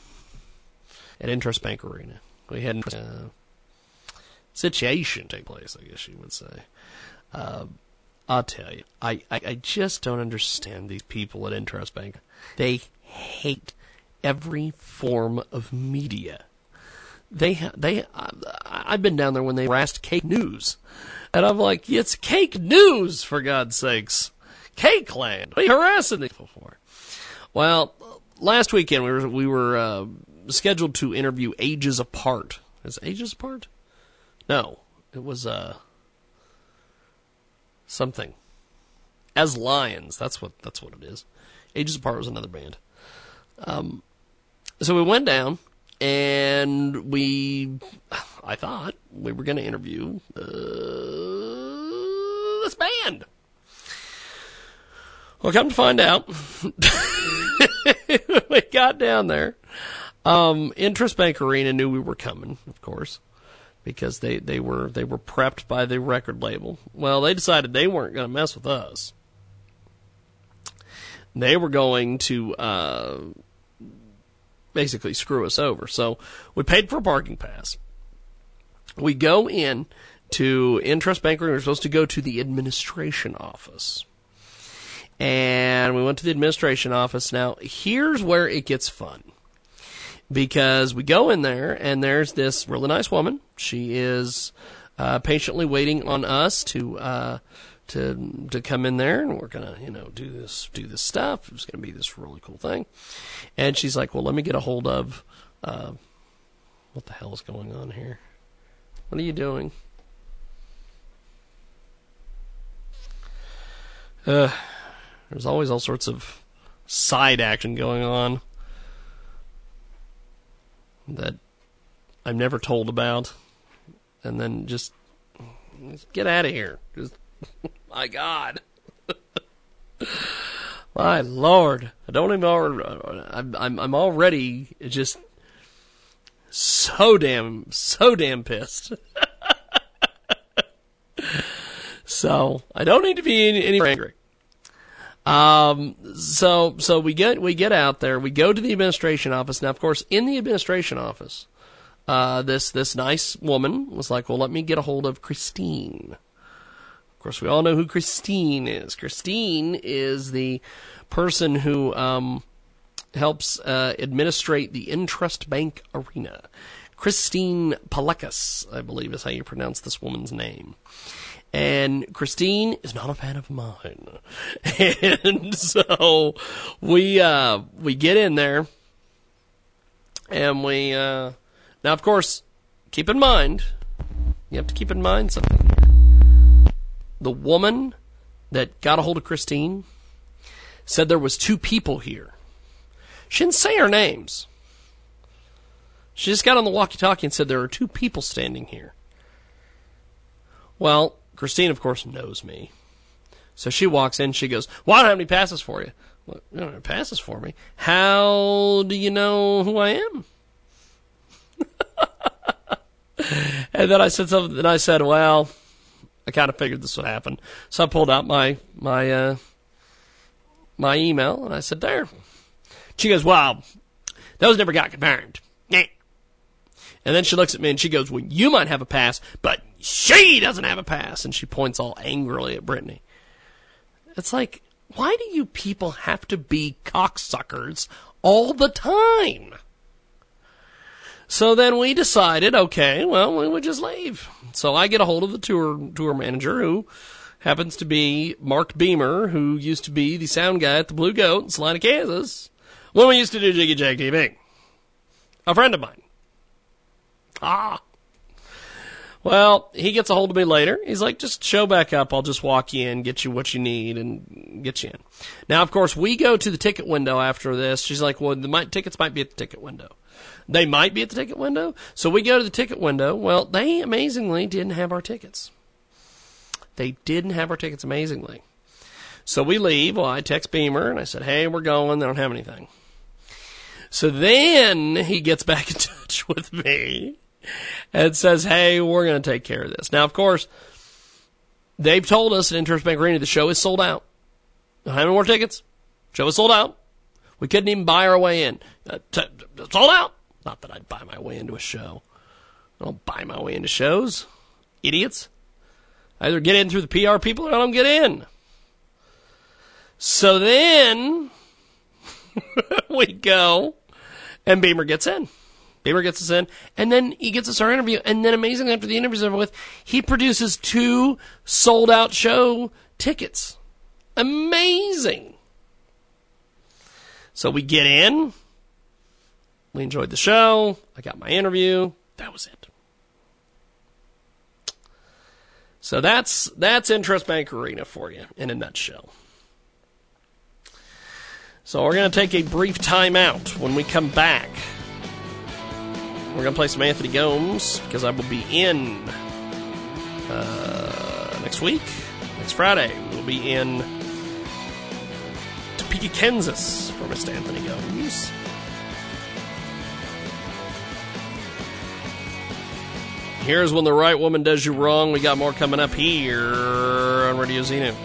at Intrust Bank Arena, we had a uh, situation take place, I guess you would say. Uh, I'll tell you, I, I, I just don't understand these people at Intrust Bank. They hate every form of media. They, ha- they, I, I've been down there when they harassed Cake News. And I'm like, it's Cake News, for God's sakes. Cake Land. What are you harassing these people for? Well, last weekend we were, we were, uh, scheduled to interview Ages Apart. Is it Ages Apart? No. It was, uh, something. As Lions. That's what, that's what it is. Ages Apart was another band. Um, so we went down. And we, I thought, we were going to interview uh, this band. Well, come to find out, we got down there. Um, Intrust Bank Arena knew we were coming, of course, because they, they were they were prepped by the record label. Well, they decided they weren't going to mess with us. They were going to... Uh, basically screw us over. So we paid for a parking pass. We go in to Intrust Bank Arena. We're supposed to go to the administration office. And we went to the administration office. Now, here's where it gets fun. Because we go in there, and there's this really nice woman. She is uh, patiently waiting on us to... Uh, to to come in there, and we're gonna, you know, do this do this stuff. It's gonna be this really cool thing. And she's like, well, let me get a hold of uh what the hell is going on here? What are you doing? Uh there's always all sorts of side action going on that I'm never told about, and then just, just get out of here. Just my God. My Lord. I don't even already, I'm, I'm, I'm already just so damn, so damn pissed. So I don't need to be any, any angry. Um, so, so we get, we get out there, we go to the administration office. Now, of course, in the administration office, uh, this, this nice woman was like, well, let me get a hold of Christine. Of course, we all know who Christine is. Christine is the person who um, helps uh, administrate the Intrust Bank Arena. Christine Palekas, I believe, is how you pronounce this woman's name. And Christine is not a fan of mine. And so we uh, we get in there, and we uh, now, of course, keep in mind, you have to keep in mind something. The woman that got a hold of Christine said there was two people here. She didn't say our names. She just got on the walkie-talkie and said there are two people standing here. Well, Christine, of course, knows me. So she walks in, she goes, well, I don't have any passes for you. Well, you don't have any passes for me? How do you know who I am? And then I said something, and I said, well... I kind of figured this would happen. So I pulled out my my uh, my email, and I said, there. She goes, well, those never got confirmed. And then she looks at me, and she goes, well, you might have a pass, but she doesn't have a pass. And she points all angrily at Brittany. It's like, why do you people have to be cocksuckers all the time? So then we decided, okay, well, we would just leave. So I get a hold of the tour tour manager who happens to be Mark Beamer, who used to be the sound guy at the Blue Goat in Salina, Kansas, when we used to do Jiggy Jag T V. A friend of mine. Ah. Well, he gets a hold of me later. He's like, just show back up. I'll just walk you in, get you what you need, and get you in. Now, of course, we go to the ticket window after this. She's like, well, the might, tickets might be at the ticket window. They might be at the ticket window. So we go to the ticket window. Well, they amazingly didn't have our tickets. They didn't have our tickets amazingly. So we leave. Well, I text Beamer, and I said, hey, we're going. They don't have anything. So then he gets back in touch with me and says, hey, we're going to take care of this. Now, of course, they've told us at Intrust Bank Arena the show is sold out. Don't have any more tickets. Show is sold out. We couldn't even buy our way in. Uh, t- t- sold out. Not that I'd buy my way into a show. I don't buy my way into shows. Idiots. I either get in through the P R people or I don't get in. So then we go and Beamer gets in. Beamer gets us in, and then he gets us our interview, and then amazingly, after the interview's over with, he produces two sold-out show tickets. Amazing. So we get in. We enjoyed the show. I got my interview. That was it. So that's that's Intrust Bank Arena for you, in a nutshell. So we're going to take a brief time out. When we come back, we're going to play some Anthony Gomes, because I will be in uh, next week. Next Friday, we'll be in Topeka, Kansas, for Mister Anthony Gomes. Here's When the Right Woman Does You Wrong. We got more coming up here on Radio Xenu.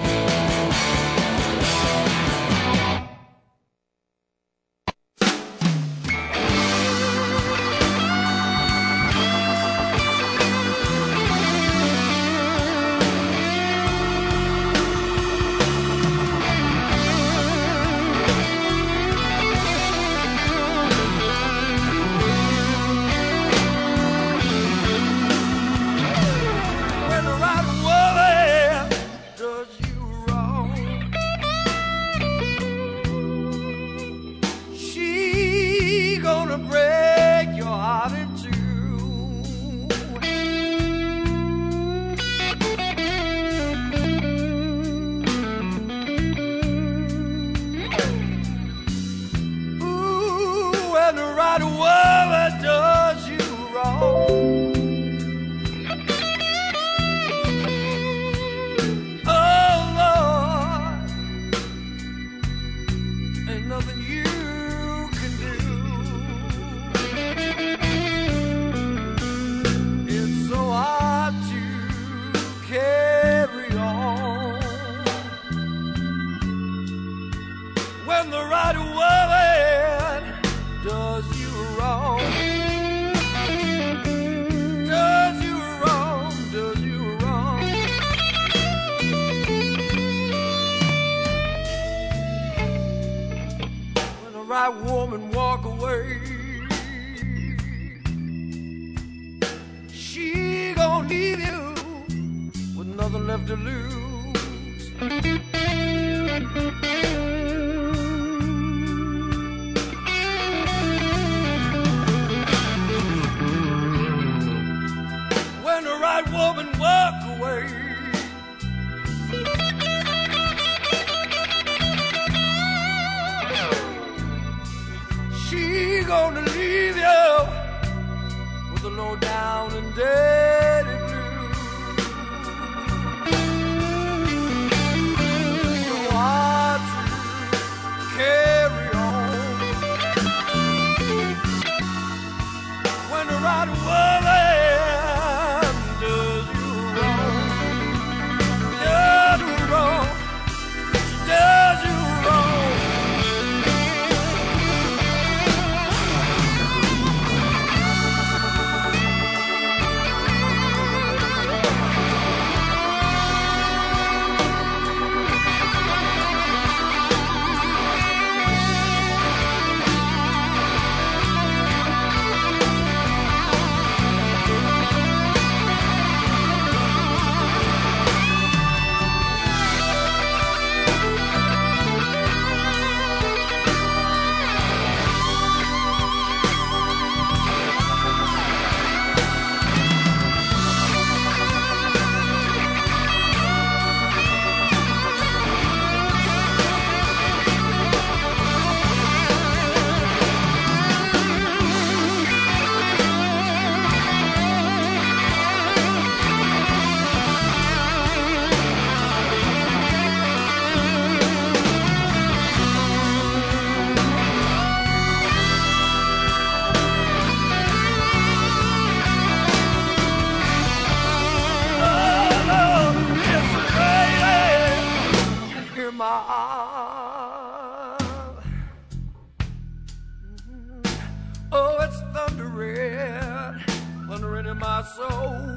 my soul.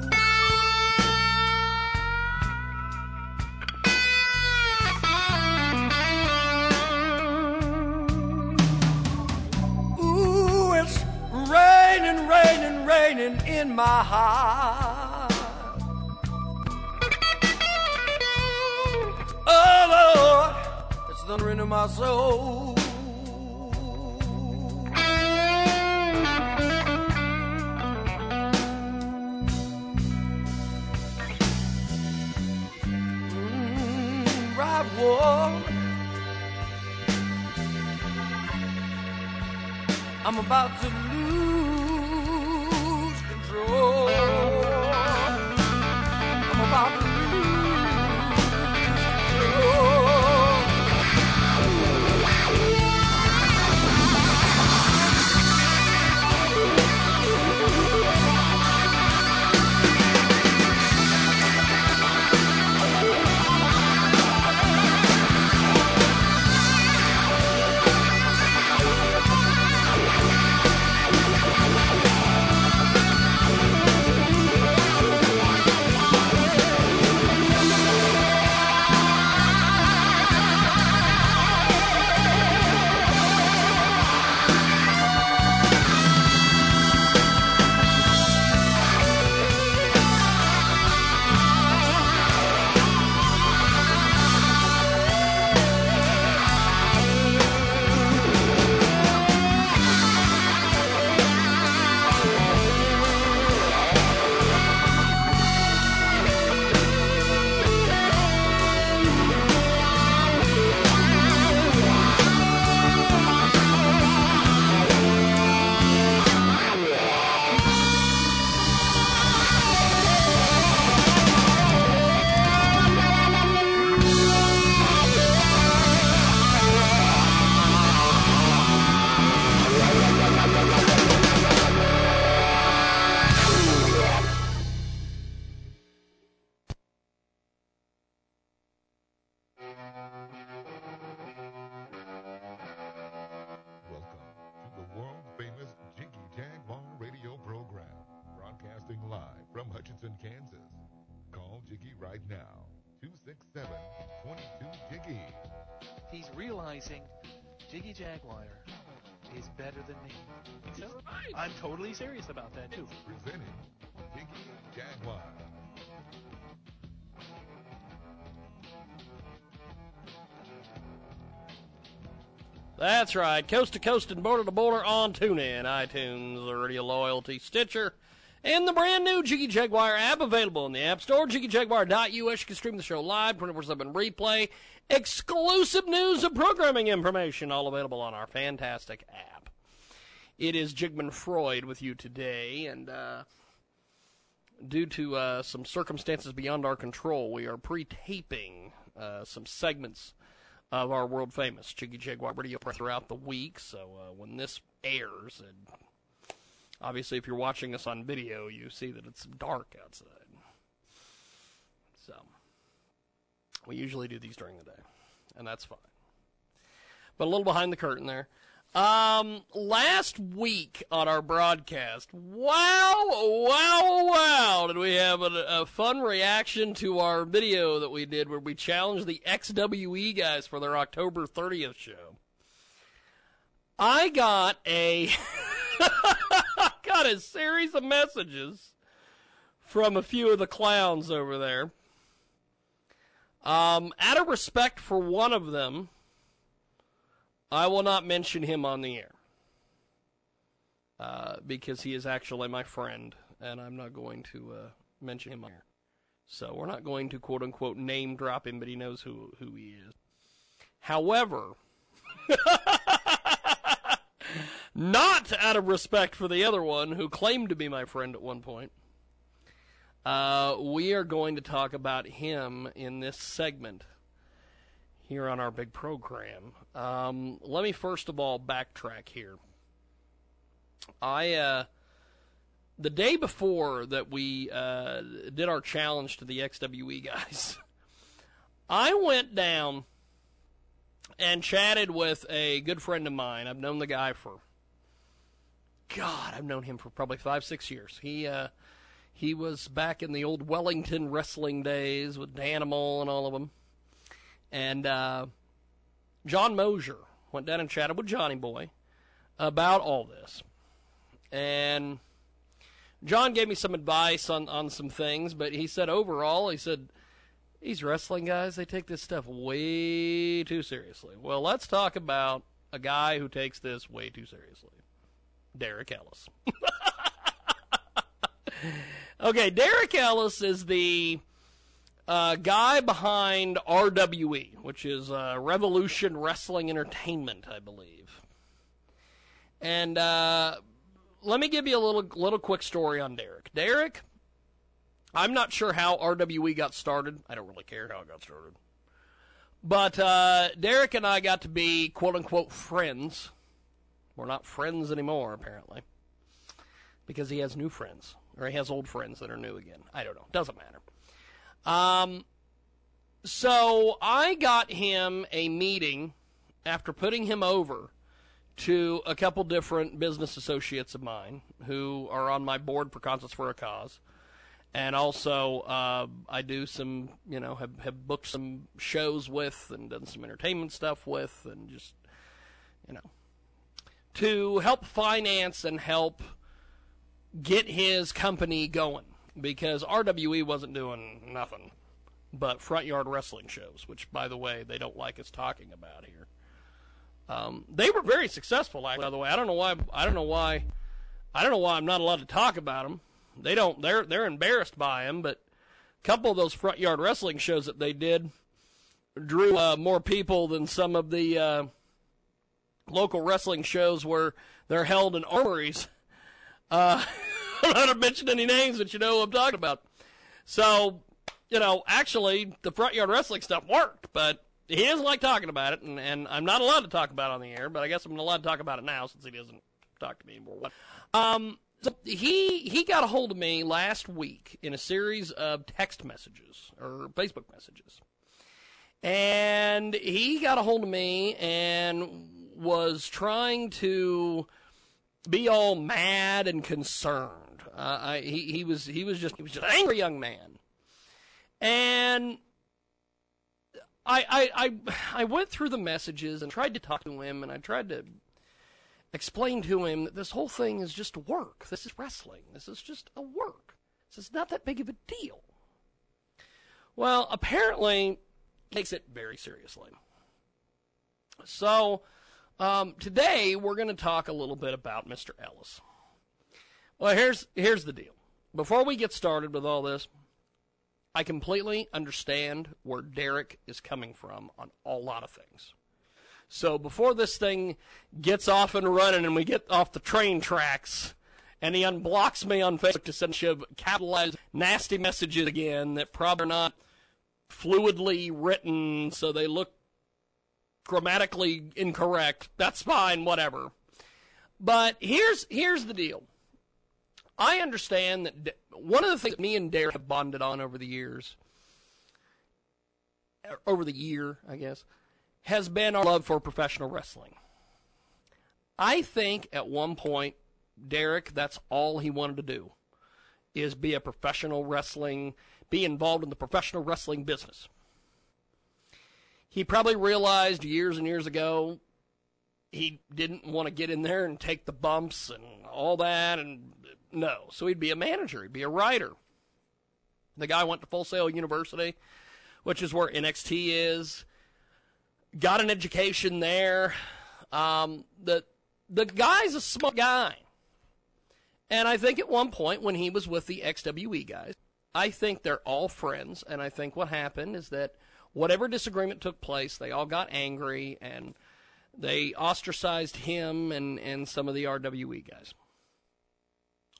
Ooh, it's raining, raining, raining in my heart. Oh, Lord, it's thundering in my soul. I'm about to lose control. I'm about to lose control. Live from Hutchinson, Kansas. Call Jiggy right now. two six seven, two two Jiggy. He's realizing Jiggy Jaguar is better than me. So right. I'm totally serious about that, too. Presenting Jiggy Jaguar. That's right. Coast to coast and border to border on TuneIn, iTunes, Radio Loyalty, Stitcher, and the brand new Jiggy Jaguar app available in the App Store, jiggy jaguar dot u s. You can stream the show live, twenty-four seven replay, exclusive news and programming information, all available on our fantastic app. It is Jigman Freud with you today, and uh, due to uh, some circumstances beyond our control, we are pre-taping uh, some segments of our world-famous Jiggy Jaguar radio throughout the week, so uh, when this airs... It, obviously, if you're watching us on video, you see that it's dark outside. So, we usually do these during the day, and that's fine. But a little behind the curtain there. Um, last week on our broadcast, wow, wow, wow, did we have a, a fun reaction to our video that we did where we challenged the X W E guys for their October thirtieth show. I got a... got a series of messages from a few of the clowns over there. Um, out of respect for one of them, I will not mention him on the air. Uh, because he is actually my friend, and I'm not going to uh, mention him on the air. So we're not going to quote-unquote name drop him, but he knows who, who he is. However... Not out of respect for the other one who claimed to be my friend at one point. Uh, we are going to talk about him in this segment here on our big program. Um, let me first of all backtrack here. I uh, the day before that we uh, did our challenge to the X W E guys, I went down and chatted with a good friend of mine. I've known the guy for... God, I've known him for probably five, six years. He uh, He was back in the old Wellington wrestling days with Danimal and all of them. And uh, John Mosier went down and chatted with Johnny Boy about all this. And John gave me some advice on, on some things, but he said overall, he said, these wrestling guys, they take this stuff way too seriously. Well, let's talk about a guy who takes this way too seriously. Derek Ellis. Okay, Derek Ellis is the uh, guy behind R W E, which is uh, Revolution Wrestling Entertainment, I believe. And uh, let me give you a little little quick story on Derek. Derek, I'm not sure how R W E got started. I don't really care how it got started. But uh, Derek and I got to be, quote-unquote, friends. We're not friends anymore, apparently, because he has new friends, or he has old friends that are new again. I don't know. Doesn't matter. Um, so I got him a meeting after putting him over to a couple different business associates of mine who are on my board for Concerts for a Cause. And also, uh, I do some, you know, have, have booked some shows with and done some entertainment stuff with, and just, you know, to help finance and help get his company going, because R W E wasn't doing nothing but front yard wrestling shows, which, by the way, they don't like us talking about here. Um, they were very successful, by the way. I don't know why. I don't know why. I don't know why I'm not allowed to talk about them. They don't, they're, they're embarrassed by him, but a couple of those front yard wrestling shows that they did drew uh, more people than some of the uh, local wrestling shows where they're held in armories. Uh, I don't want to mention any names, but you know what I'm talking about. So, you know, actually, the front yard wrestling stuff worked, but he doesn't like talking about it, and, and I'm not allowed to talk about it on the air, but I guess I'm allowed to talk about it now since he doesn't talk to me anymore. Um... So he he got a hold of me last week in a series of text messages or Facebook messages, and he got a hold of me and was trying to be all mad and concerned. Uh, I, he he was he was just he was just an angry young man, and I I I I went through the messages and tried to talk to him, and I tried to explain to him that this whole thing is just work. This is wrestling. This is just a work. This is not that big of a deal. Well, apparently, he takes it very seriously. So, um, today we're going to talk a little bit about Mister Ellis. Well, here's here's the deal. Before we get started with all this, I completely understand where Derek is coming from on a lot of things. So before this thing gets off and running and we get off the train tracks and he unblocks me on Facebook to send you capitalized nasty messages again that probably are not fluidly written so they look grammatically incorrect, that's fine, whatever. But here's here's the deal. I understand that De- one of the things that me and Derek have bonded on over the years, over the year, I guess, has been our love for professional wrestling. I think at one point, Derek, that's all he wanted to do, is be a professional wrestling, be involved in the professional wrestling business. He probably realized years and years ago he didn't want to get in there and take the bumps and all that, and no. So he'd be a manager, he'd be a writer. The guy went to Full Sail University, which is where N X T is. Got an education there. Um, the the guy's a smart guy. And I think at one point when he was with the X W E guys, I think they're all friends, and I think what happened is that whatever disagreement took place, they all got angry, and they ostracized him and, and some of the R W E guys.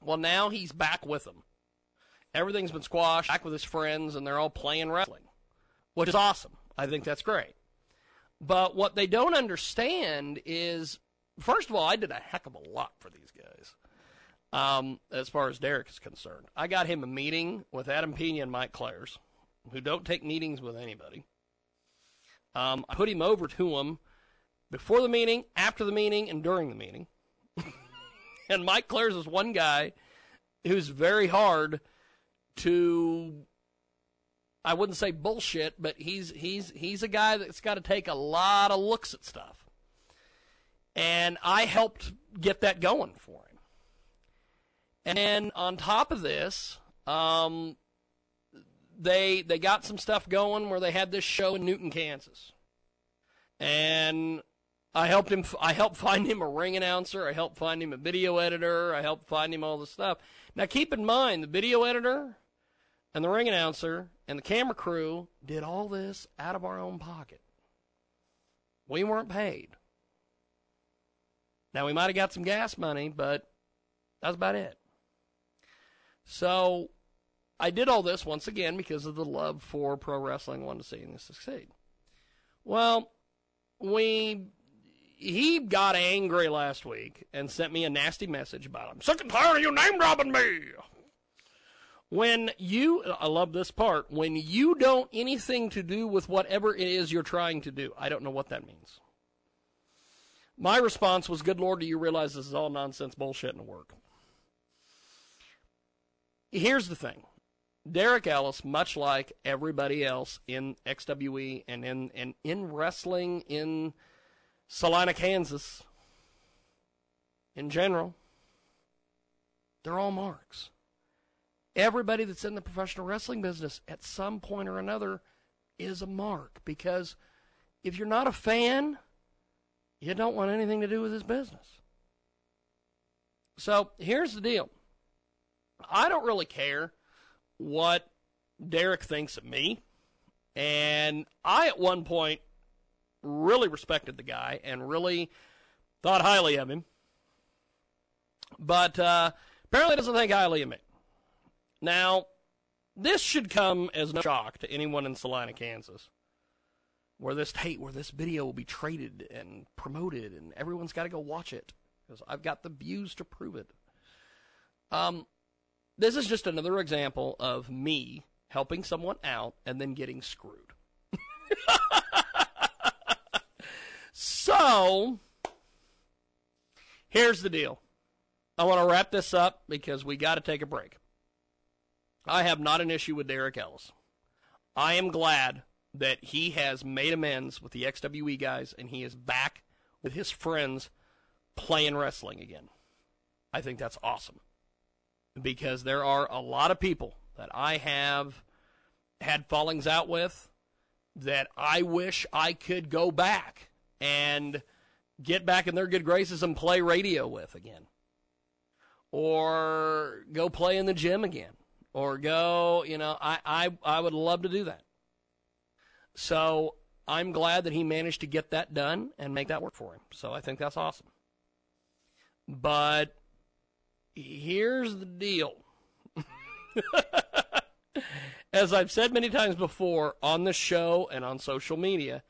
Well, now he's back with them. Everything's been squashed, back with his friends, and they're all playing wrestling, which is awesome. I think that's great. But what they don't understand is, first of all, I did a heck of a lot for these guys, um, as far as Derek is concerned. I got him a meeting with Adam Pena and Mike Clares, who don't take meetings with anybody. Um, I put him over to him before the meeting, after the meeting, and during the meeting. And Mike Clares is one guy who's very hard to, I wouldn't say bullshit, but he's he's he's a guy that's got to take a lot of looks at stuff. And I helped get that going for him. And then on top of this, um, they they got some stuff going where they had this show in Newton, Kansas. And I helped him. I helped find him a ring announcer. I helped find him a video editor. I helped find him all this stuff. Now, keep in mind, the video editor and the ring announcer and the camera crew did all this out of our own pocket. We weren't paid. Now, we might have got some gas money, but that's about it. So I did all this, once again, because of the love for pro wrestling. I wanted to see this succeed. Well, we... He got angry last week and sent me a nasty message about him. Sick and tired of you name-dropping me. When you, I love this part, when you don't anything to do with whatever it is you're trying to do. I don't know what that means. My response was, good Lord, do you realize this is all nonsense bullshit and work? Here's the thing. Derek Ellis, much like everybody else in X W E and in, and in wrestling in Salina, Kansas, in general, they're all marks. Everybody that's in the professional wrestling business at some point or another is a mark, because if you're not a fan, you don't want anything to do with this business. So here's the deal. I don't really care what Derek thinks of me, and I at one point really respected the guy and really thought highly of him. But uh, apparently doesn't think highly of me. Now, this should come as no shock to anyone in Salina, Kansas, where this tape, where this video will be traded and promoted, and everyone's got to go watch it, because I've got the views to prove it. Um, this is just another example of me helping someone out and then getting screwed. So, here's the deal. I want to wrap this up because we got to take a break. I have not an issue with Derek Ellis. I am glad that he has made amends with the X W E guys and he is back with his friends playing wrestling again. I think that's awesome, because there are a lot of people that I have had fallings out with that I wish I could go back and get back in their good graces and play radio with again. Or go play in the gym again. Or go, you know, I, I, I would love to do that. So I'm glad that he managed to get that done and make that work for him. So I think that's awesome. But here's the deal. As I've said many times before on the show and on social media,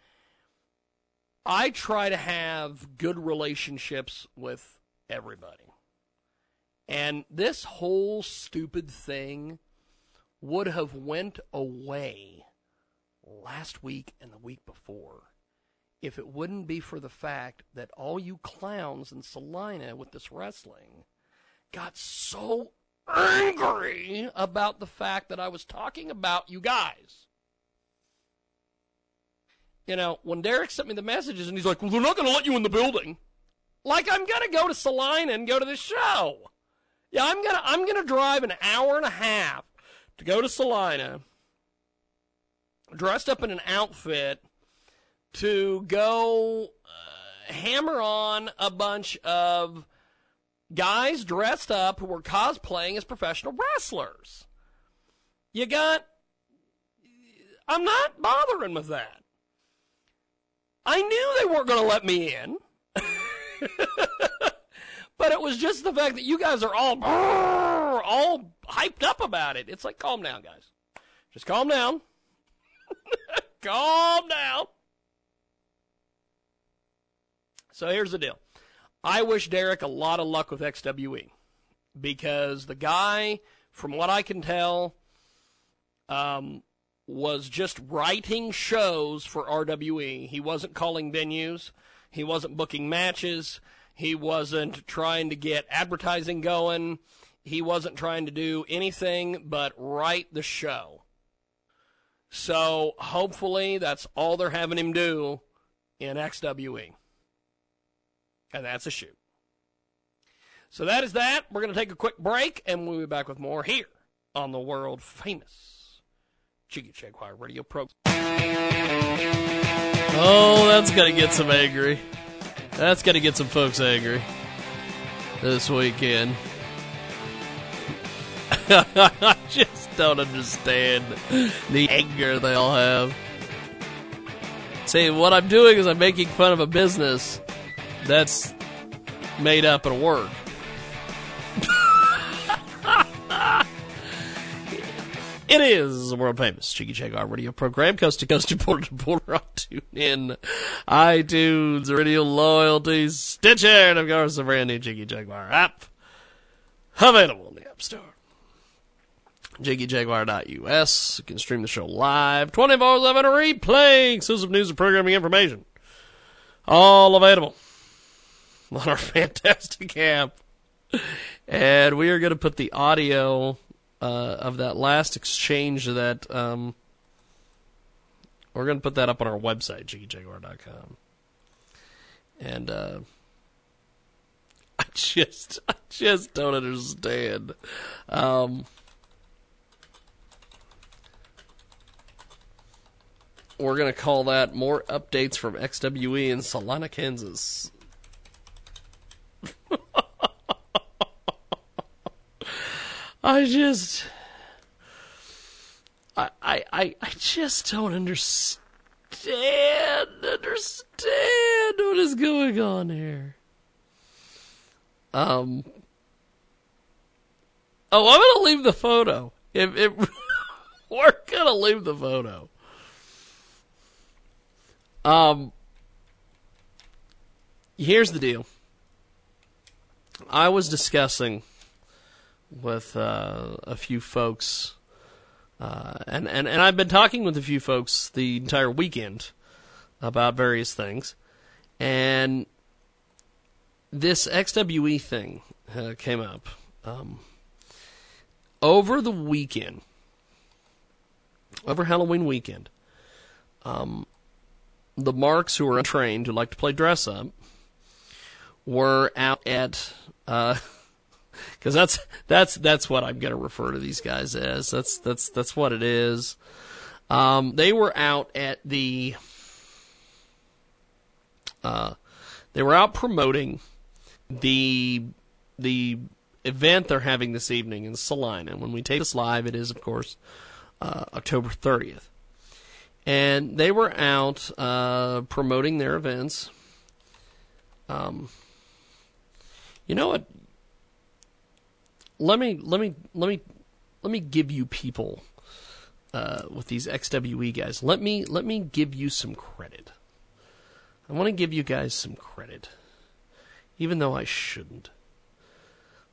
I try to have good relationships with everybody. And this whole stupid thing would have went away last week and the week before if it wouldn't be for the fact that all you clowns in Salina with this wrestling got so angry about the fact that I was talking about you guys. You know, when Derek sent me the messages and he's like, well, they're not going to let you in the building. Like, I'm going to go to Salina and go to this show. Yeah, I'm going to I'm gonna drive an hour and a half to go to Salina, dressed up in an outfit, to go uh, hammer on a bunch of guys dressed up who were cosplaying as professional wrestlers. You got... I'm not bothering with that. I knew they weren't going to let me in. But it was just the fact that you guys are all all hyped up about it. It's like, calm down, guys. Just calm down. Calm down. So here's the deal. I wish Derek a lot of luck with X W E, because the guy, from what I can tell, um... was just writing shows for R W E. He wasn't calling venues. He wasn't booking matches. He wasn't trying to get advertising going. He wasn't trying to do anything but write the show. So hopefully that's all they're having him do in X W E. And that's a shoot. So that is that. We're going to take a quick break, and we'll be back with more here on the world-famous Jiggy Jaguar radio program. Oh, that's going to get some angry. That's going to get some folks angry this weekend. I just don't understand the anger they all have. See, what I'm doing is I'm making fun of a business that's made up of a word. It is the world-famous Jiggy Jaguar radio program, coast-to-coast, and border-to-border on TuneIn, iTunes, Radio Loyalty, Stitcher, and of course the brand new Jiggy Jaguar app, available in the App Store. jiggy jaguar dot u s. You can stream the show live, twenty-four seven replay, exclusive news and programming information. All available on our fantastic app. And we are going to put the audio... Uh, of that last exchange that um, we're going to put that up on our website, jiggy jaguar dot com. And uh, I just I just don't understand. Um, we're going to call that More Updates from X W E in Salina, Kansas. I just, I, I, I just don't understand, understand what is going on here. Um, oh, I'm going to leave the photo. If, if we're going to leave the photo. Um, here's the deal. I was discussing with uh, a few folks, uh, and, and, and I've been talking with a few folks the entire weekend about various things, and this X W E thing uh, came up. Um, over the weekend, over Halloween weekend, um, the marks who are untrained, who like to play dress-up, were out at... Uh, Because that's that's that's what I'm going to refer to these guys as. That's that's that's what it is. Um, they were out at the. Uh, they were out promoting the the event they're having this evening in Salina. When we take this live, it is of course uh, October thirtieth, and they were out uh, promoting their events. Um, you know what? Let me let me let me let me give you people uh, with these X W E guys. Let me let me give you some credit. I want to give you guys some credit, even though I shouldn't.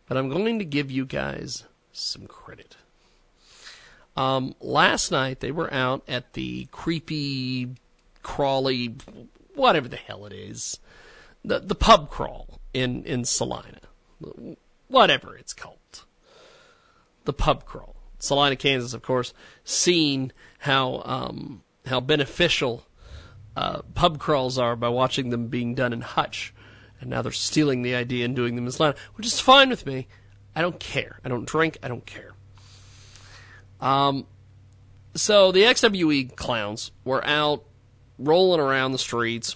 But I'm going to give you guys some credit. Um, last night they were out at the creepy, crawly, whatever the hell it is, the the pub crawl in in Salina. Whatever it's called. The pub crawl. Salina, Kansas, of course, seeing how um, how beneficial uh, pub crawls are by watching them being done in Hutch. And now they're stealing the idea and doing them in Salina, which is fine with me. I don't care. I don't drink. I don't care. Um, so the X W E clowns were out rolling around the streets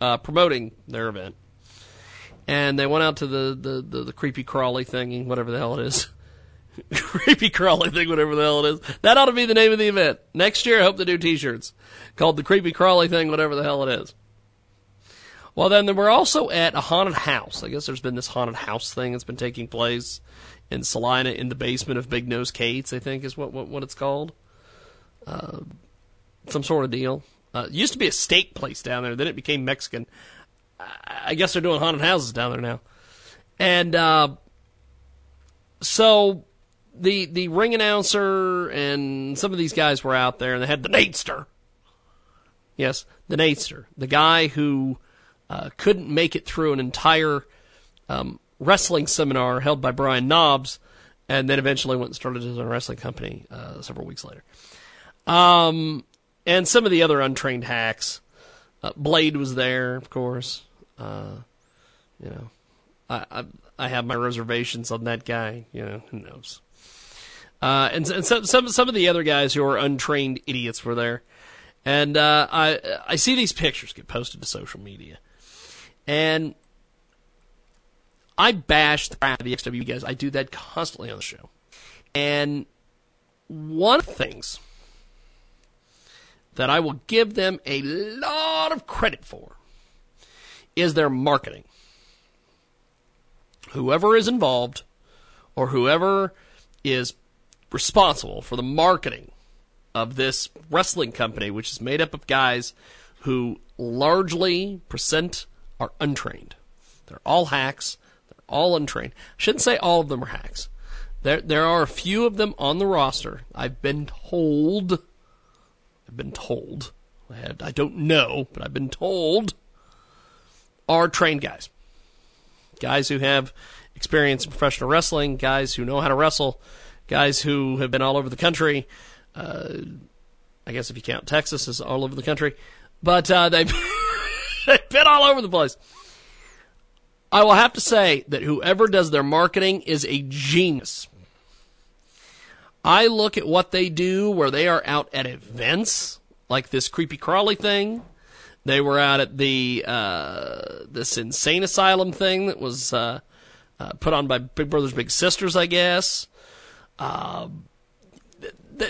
uh, promoting their event. And they went out to the, the, the, the creepy crawly thingy, whatever the hell it is. Creepy crawly thing, whatever the hell it is. That ought to be the name of the event. Next year, I hope they do t-shirts called the creepy crawly thing, whatever the hell it is. Well, then, then we're also at a haunted house. I guess there's been this haunted house thing that's been taking place in Salina in the basement of Big Nose Kate's, I think is what, what, what it's called. Uh, some sort of deal. Uh, it used to be a steak place down there. Then it became Mexican. I guess they're doing haunted houses down there now. And uh, so the the ring announcer and some of these guys were out there, and they had the Natester. Yes, the Natester. The guy who uh, couldn't make it through an entire um, wrestling seminar held by Brian Knobs, and then eventually went and started his own wrestling company uh, several weeks later. Um, and some of the other untrained hacks. Uh, Blade was there, of course. Uh, you know, I, I I have my reservations on that guy. You know, who knows? Uh, and and some some some of the other guys who are untrained idiots were there. And uh, I I see these pictures get posted to social media, and I bash the crap out of the X W E guys. I do that constantly on the show. And one of the things that I will give them a lot of credit for is their marketing. Whoever is involved or whoever is responsible for the marketing of this wrestling company, which is made up of guys who largely percent are untrained. They're all hacks. They're all untrained. I shouldn't say all of them are hacks. There there are a few of them on the roster. I've been told, I've been told, I, had, I don't know, but I've been told, are trained guys. Guys who have experience in professional wrestling, guys who know how to wrestle, guys who have been all over the country. Uh, I guess if you count Texas as all over the country, but uh, they've, they've been all over the place. I will have to say that whoever does their marketing is a genius. I look at what they do where they are out at events, like this Creepy Crawly thing. They were out at the uh, this insane asylum thing that was uh, uh, put on by Big Brothers Big Sisters, I guess. Um... Uh,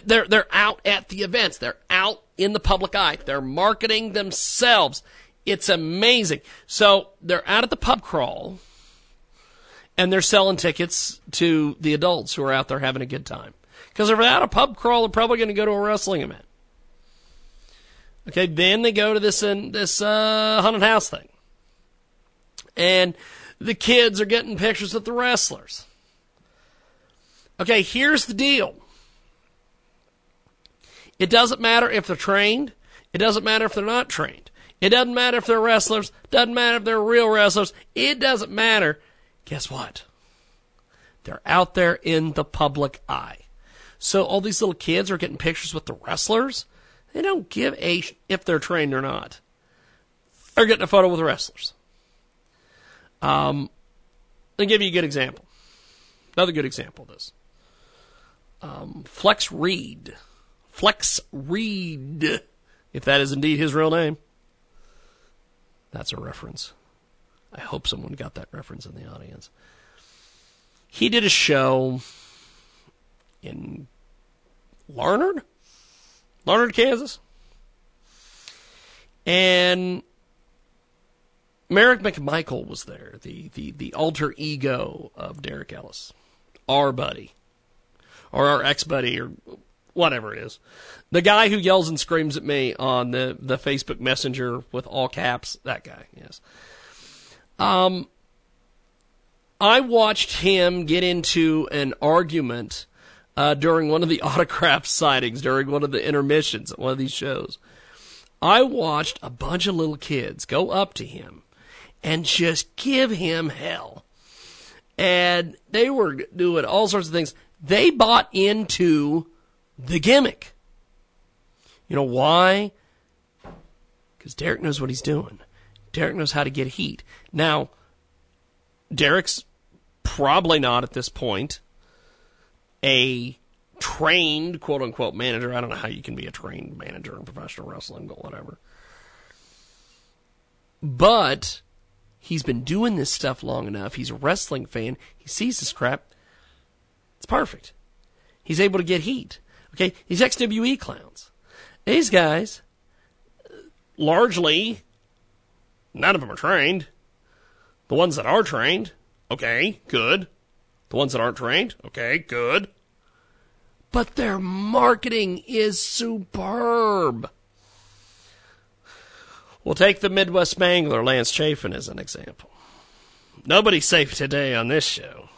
They're they're out at the events. They're out in the public eye. They're marketing themselves. It's amazing. So they're out at the pub crawl, and they're selling tickets to the adults who are out there having a good time. Because if they're out at a pub crawl, they're probably going to go to a wrestling event. Okay, then they go to this in, this uh, haunted house thing, and the kids are getting pictures of the wrestlers. Okay, here's the deal. It doesn't matter if they're trained. It doesn't matter if they're not trained. It doesn't matter if they're wrestlers. It doesn't matter if they're real wrestlers. It doesn't matter. Guess what? They're out there in the public eye. So all these little kids are getting pictures with the wrestlers. They don't give a sh- if they're trained or not. They're getting a photo with the wrestlers. Um, I'll give you a good example. Another good example of this. Um, Flex Reed. Flex Reed, if that is indeed his real name. That's a reference. I hope someone got that reference in the audience. He did a show in Larned, Larned, Kansas. And Merrick McMichael was there, the, the, the alter ego of Derek Ellis, our buddy, or our ex-buddy, or whatever it is. The guy who yells and screams at me on the, the Facebook Messenger with all caps, that guy, yes. Um, I watched him get into an argument uh, during one of the autograph sightings, during one of the intermissions at one of these shows. I watched a bunch of little kids go up to him and just give him hell. And they were doing all sorts of things. They bought into the gimmick. You know why? Because Derek knows what he's doing. Derek knows how to get heat. Now, Derek's probably not at this point a trained, quote-unquote, manager. I don't know how you can be a trained manager in professional wrestling, but whatever. But he's been doing this stuff long enough. He's a wrestling fan. He sees this crap. It's perfect. He's able to get heat. Okay, these X W E clowns, these guys, largely, none of them are trained. The ones that are trained, okay, good. The ones that aren't trained, okay, good. But their marketing is superb. We'll take the Midwest Mangler, Lance Chafin, as an example. Nobody's safe today on this show.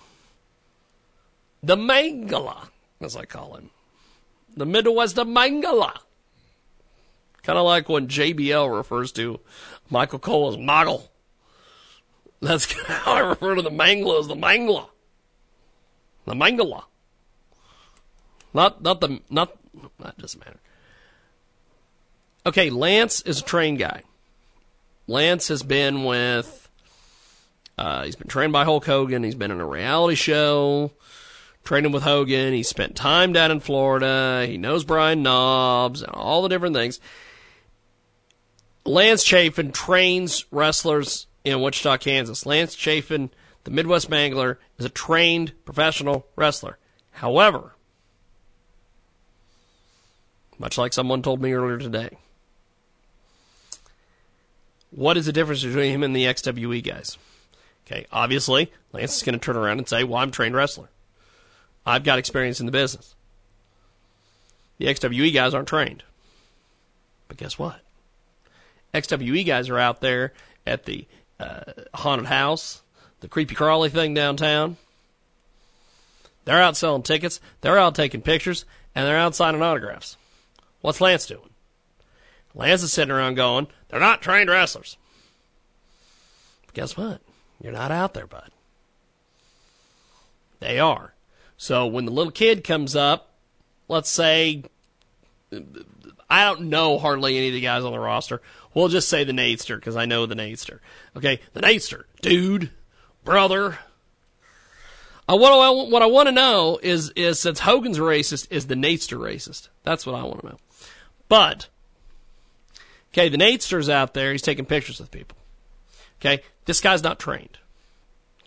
The Mangler, as I call him. The Midwest Mangler. Kind of like when J B L refers to Michael Cole as Moggle. That's how I refer to the mangler, as the mangler. The mangler. Not, not the, not, that doesn't matter. Okay, Lance is a trained guy. Lance has been with, uh, he's been trained by Hulk Hogan. He's been in a reality show, training with Hogan. He spent time down in Florida. He knows Brian Knobbs and all the different things. Lance Chafin trains wrestlers in Wichita, Kansas. Lance Chafin, the Midwest Mangler, is a trained professional wrestler. However, much like someone told me earlier today, what is the difference between him and the X W E guys? Okay, obviously, Lance is going to turn around and say, well, I'm a trained wrestler. I've got experience in the business. The X W E guys aren't trained. But guess what? X W E guys are out there at the uh, haunted house, the creepy crawly thing downtown. They're out selling tickets. They're out taking pictures. And they're out signing autographs. What's Lance doing? Lance is sitting around going, they're not trained wrestlers. But guess what? You're not out there, bud. They are. So when the little kid comes up, let's say, I don't know hardly any of the guys on the roster. We'll just say the Natester, because I know the Natester. Okay, the Natester, dude, brother. Uh, what, do I, what I want to know is, is, since Hogan's racist, is the Natester racist? That's what I want to know. But, okay, the Natester's out there. He's taking pictures with people. Okay, this guy's not trained.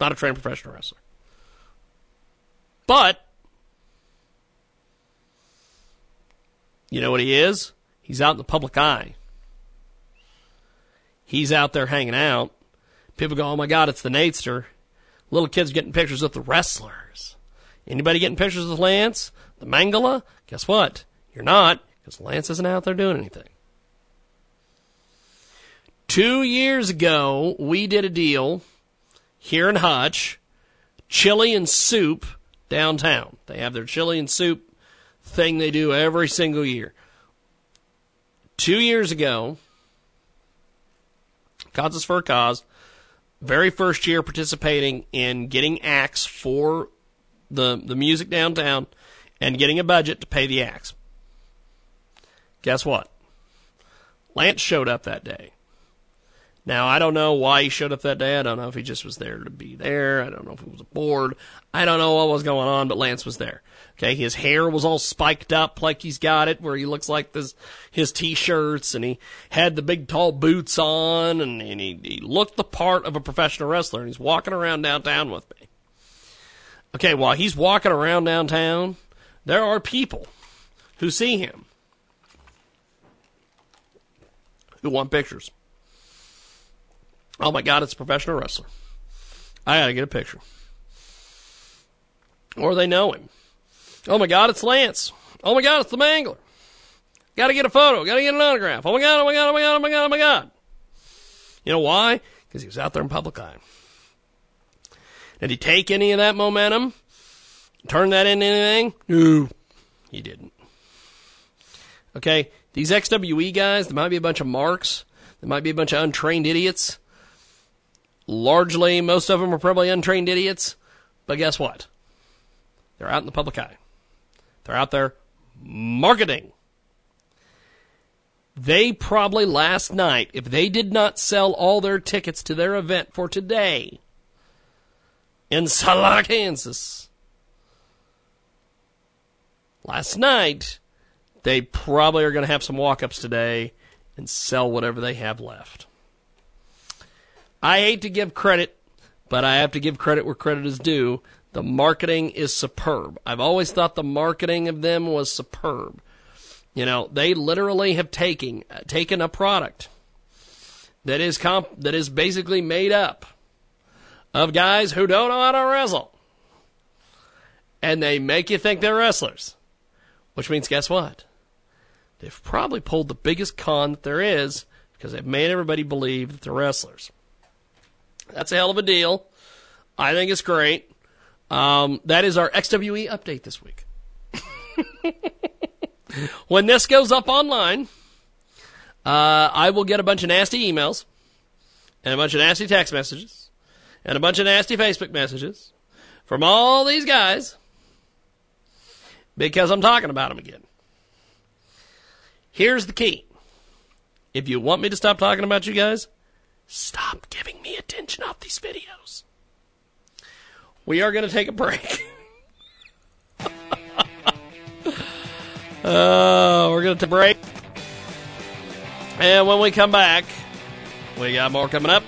Not a trained professional wrestler. But, you know what he is? He's out in the public eye. He's out there hanging out. People go, oh my God, it's the Natester. Little kids getting pictures with the wrestlers. Anybody getting pictures with Lance? The Mangala? Guess what? You're not, because Lance isn't out there doing anything. Two years ago, we did a deal here in Hutch, chili and soup downtown. They have their chili and soup thing they do every single year. Two years ago, Kansas for a Cause, very first year participating in getting acts for the the music downtown and getting a budget to pay the acts. Guess what? Lance showed up that day. Now, I don't know why he showed up that day. I don't know if he just was there to be there. I don't know if he was bored. I don't know what was going on, but Lance was there. Okay, his hair was all spiked up like he's got it, where he looks like this, his T-shirts, and he had the big tall boots on, and, and he, he looked the part of a professional wrestler, and he's walking around downtown with me. Okay, while he's walking around downtown, there are people who see him, who want pictures. Oh my God, it's a professional wrestler. I gotta get a picture. Or they know him. Oh my God, it's Lance. Oh my God, it's the Mangler. Gotta get a photo. Gotta get an autograph. Oh my God, oh my God, oh my God, oh my God, oh my God. You know why? Because he was out there in public eye. Did he take any of that momentum? Turn that into anything? No, he didn't. Okay, these X W E guys, there might be a bunch of marks. There might be a bunch of untrained idiots. Largely, most of them are probably untrained idiots. But guess what? They're out in the public eye. They're out there marketing. They probably last night, if they did not sell all their tickets to their event for today in Salina, Kansas, last night, they probably are going to have some walk-ups today and sell whatever they have left. I hate to give credit, but I have to give credit where credit is due. The marketing is superb. I've always thought the marketing of them was superb. You know, they literally have taken uh, taken a product that is comp that is basically made up of guys who don't know how to wrestle, and they make you think they're wrestlers. Which means, guess what? They've probably pulled the biggest con that there is, because they've made everybody believe that they're wrestlers. That's a hell of a deal. I think it's great. Um, that is our X W E update this week. When this goes up online, uh, I will get a bunch of nasty emails and a bunch of nasty text messages and a bunch of nasty Facebook messages from all these guys because I'm talking about them again. Here's the key. If you want me to stop talking about you guys, stop giving me attention off these videos. We are going to take a break. uh, we're going to break. And when we come back, we got more coming up.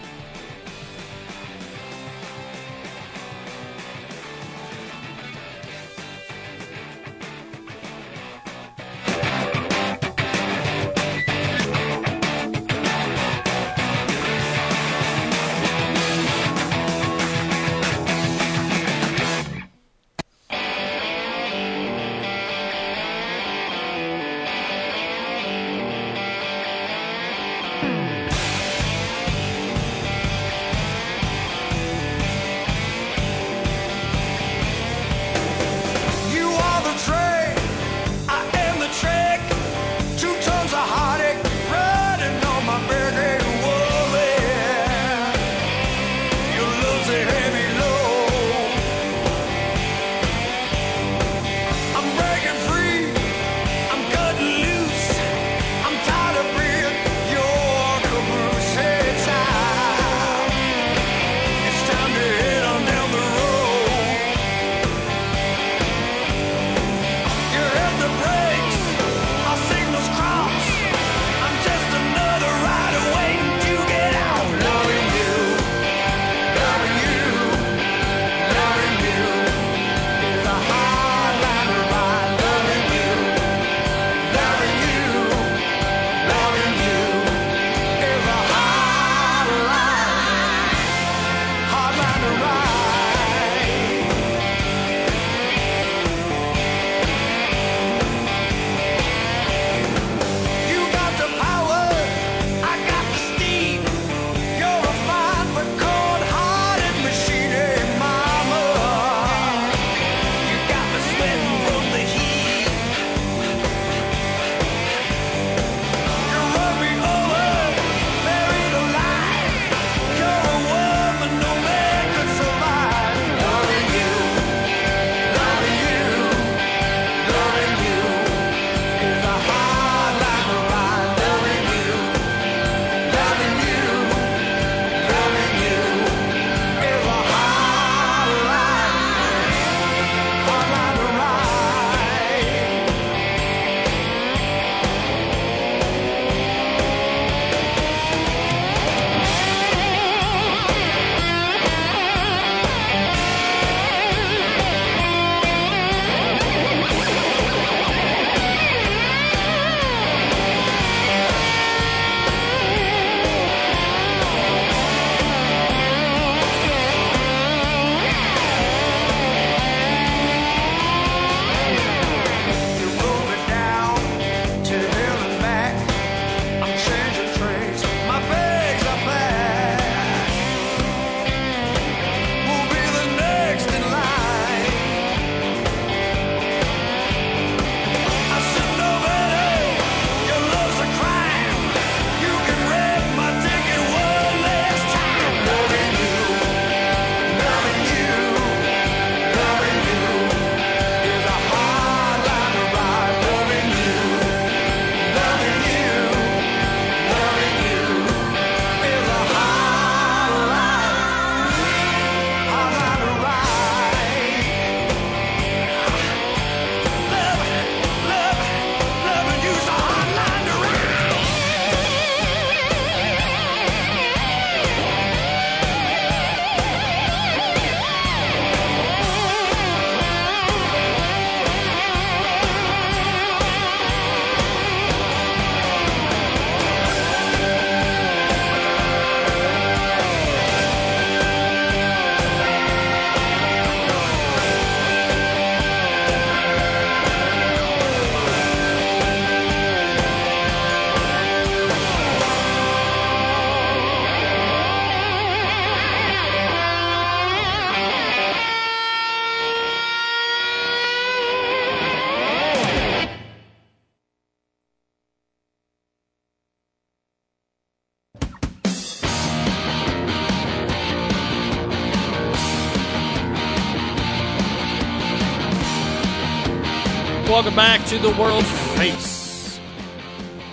Welcome back to the World Face.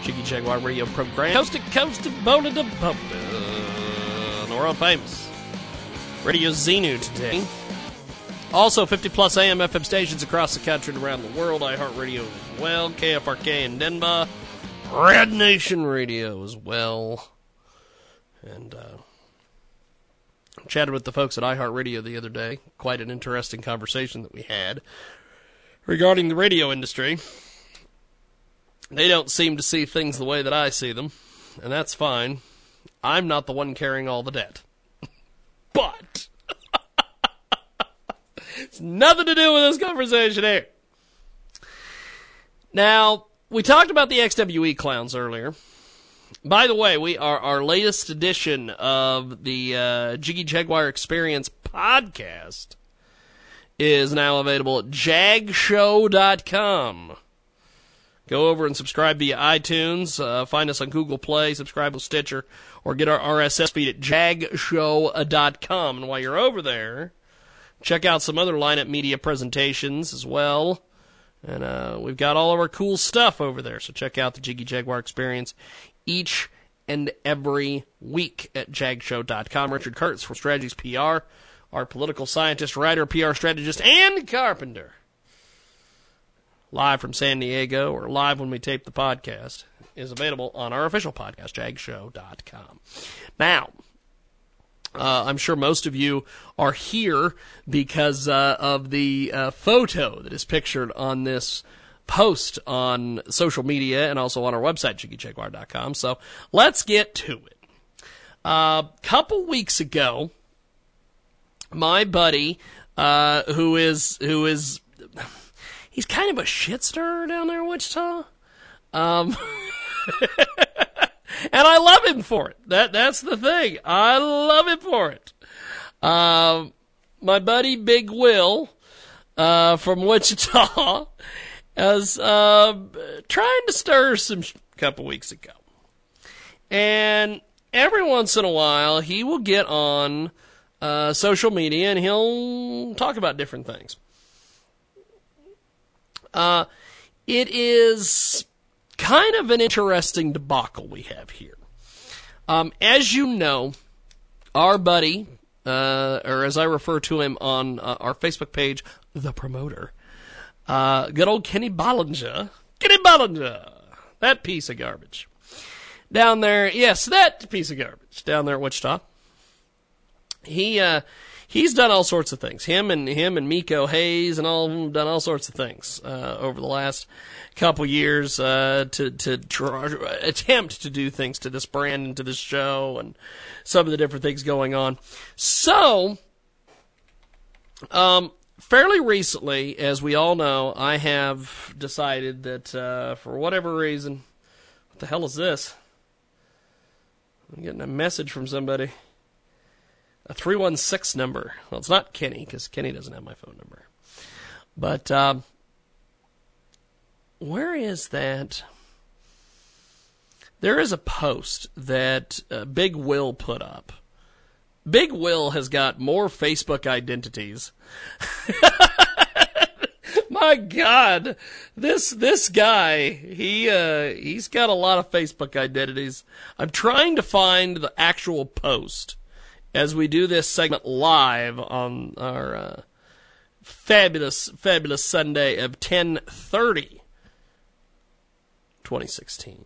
Jiggy Jaguar radio program. Coast to coast to Bona to Bona. The world famous. Radio Xenu today. Also fifty plus A M F M stations across the country and around the world. iHeartRadio as well. K F R K in Denver. Red Nation Radio as well. And, uh... chatted with the folks at iHeartRadio the other day. Quite an interesting conversation that we had regarding the radio industry. They don't seem to see things the way that I see them, and that's fine. I'm not the one carrying all the debt. But it's nothing to do with this conversation here. Now, we talked about the X W E clowns earlier. By the way, we are our latest edition of the uh, Jiggy Jaguar Experience podcast is now available at jag show dot com. Go over and subscribe via iTunes, uh, find us on Google Play, subscribe with Stitcher, or get our R S S feed at jag show dot com. And while you're over there, check out some other lineup media presentations as well. And uh, we've got all of our cool stuff over there, so check out the Jiggy Jaguar Experience each and every week at jag show dot com. Richard Kurtz from Strategies P R, our political scientist, writer, P R strategist, and carpenter. Live from San Diego, or live when we tape the podcast, is available on our official podcast, jag show dot com. Now, uh, I'm sure most of you are here because uh, of the uh, photo that is pictured on this post on social media and also on our website, jiggy jaguar dot com. So let's get to it. A uh, couple weeks ago, my buddy, uh, who is, who is, he's kind of a shit stirrer down there in Wichita. Um, and I love him for it. That, that's the thing. I love him for it. Um, my buddy, Big Will, uh, from Wichita, as uh, trying to stir some sh- couple weeks ago. And every once in a while, he will get on uh, social media and he'll talk about different things. Uh, it is kind of an interesting debacle we have here. Um, as you know, our buddy, uh, or as I refer to him on uh, our Facebook page, The Promoter, Uh, good old Kenny Bollinger. Kenny Bollinger. That piece of garbage. Down there, yes, that piece of garbage. Down there at Wichita. He, uh, he's done all sorts of things. Him and, him and Miko Hayes and all of them done all sorts of things, uh, over the last couple years, uh, to, to try, attempt to do things to this brand and to this show and some of the different things going on. So, um, fairly recently, as we all know, I have decided that, uh, for whatever reason, what the hell is this? I'm getting a message from somebody. A three one six number. Well, it's not Kenny, because Kenny doesn't have my phone number. But, um, where is that? There is a post that uh, Big Will put up. Big Will has got more Facebook identities. My God, this this guy, he uh, he's got a lot of Facebook identities. I'm trying to find the actual post as we do this segment live on our uh, fabulous fabulous Sunday of ten thirty, twenty sixteen.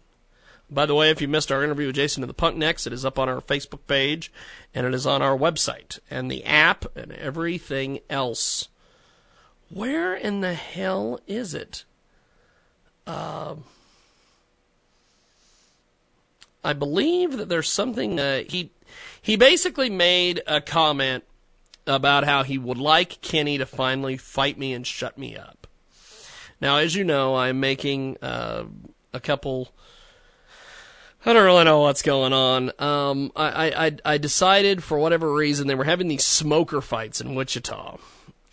By the way, if you missed our interview with Jason and the Punknecks, it is up on our Facebook page, and it is on our website, and the app, and everything else. Where in the hell is it? Um, I believe that there's something... Uh, he he basically made a comment about how he would like Kenny to finally fight me and shut me up. Now, as you know, I'm making uh, a couple... I don't really know what's going on. Um, I, I, I decided for whatever reason they were having these smoker fights in Wichita,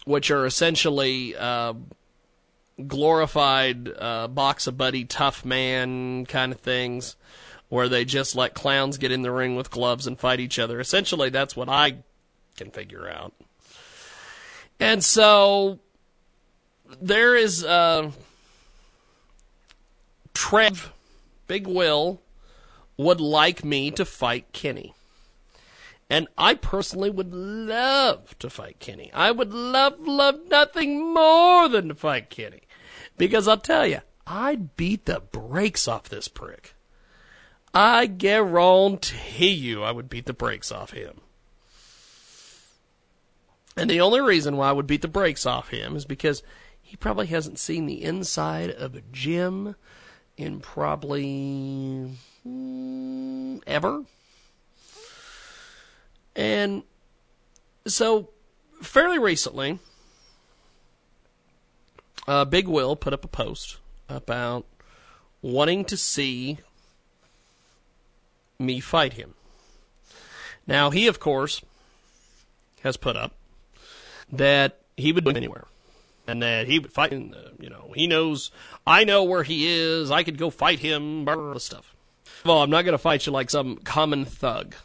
which are essentially uh, glorified uh, box a buddy, tough man kind of things, where they just let clowns get in the ring with gloves and fight each other. Essentially, that's what I can figure out. And so there is... Uh, Trev, Big Will, would like me to fight Kenny. And I personally would love to fight Kenny. I would love, love nothing more than to fight Kenny. Because I'll tell you, I'd beat the brakes off this prick. I guarantee you I would beat the brakes off him. And the only reason why I would beat the brakes off him is because he probably hasn't seen the inside of a gym in probably mm, ever. And so fairly recently, uh, Big Will put up a post about wanting to see me fight him. Now, he, of course, has put up that he would do it anywhere. And that he would fight, in the, you know, he knows, I know where he is, I could go fight him, blah, blah, blah, stuff. Well, I'm not going to fight you like some common thug.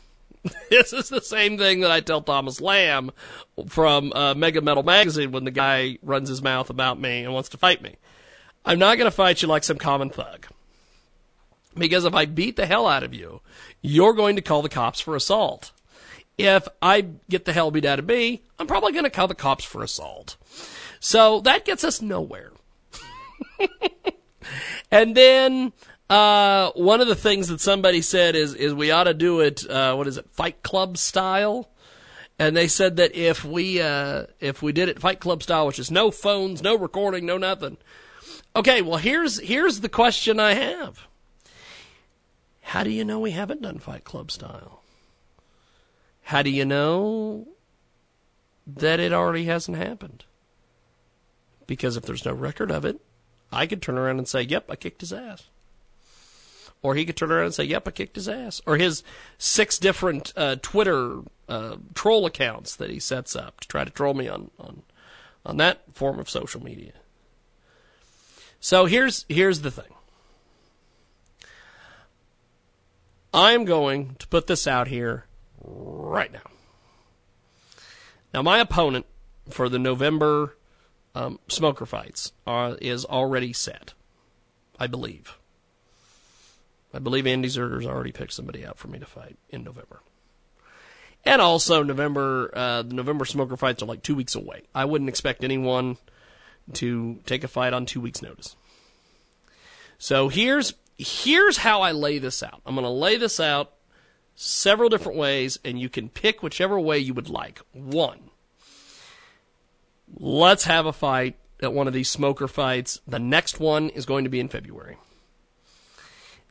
This is the same thing that I tell Thomas Lamb from uh, Mega Metal Magazine when the guy runs his mouth about me and wants to fight me. I'm not going to fight you like some common thug. Because if I beat the hell out of you, you're going to call the cops for assault. If I get the hell beat out of me, I'm probably going to call the cops for assault. So that gets us nowhere. And then uh, one of the things that somebody said is, is we ought to do it, uh, what is it, Fight Club style? And they said that if we uh, if we did it Fight Club style, which is no phones, no recording, no nothing. Okay, well, here's here's the question I have. How do you know we haven't done Fight Club style? How do you know that it already hasn't happened? Because if there's no record of it, I could turn around and say, yep, I kicked his ass. Or he could turn around and say, yep, I kicked his ass. Or his six different uh, Twitter uh, troll accounts that he sets up to try to troll me on, on, on that form of social media. So here's here's the thing. I'm going to put this out here right now. Now, my opponent for the November um, smoker fights are, is already set, I believe. I believe Andy Zerter's already picked somebody out for me to fight in November. And also, November uh, the November smoker fights are like two weeks away. I wouldn't expect anyone to take a fight on two weeks' notice. So here's here's how I lay this out. I'm going to lay this out several different ways, and you can pick whichever way you would like. One, let's have a fight at one of these smoker fights. The next one is going to be in February.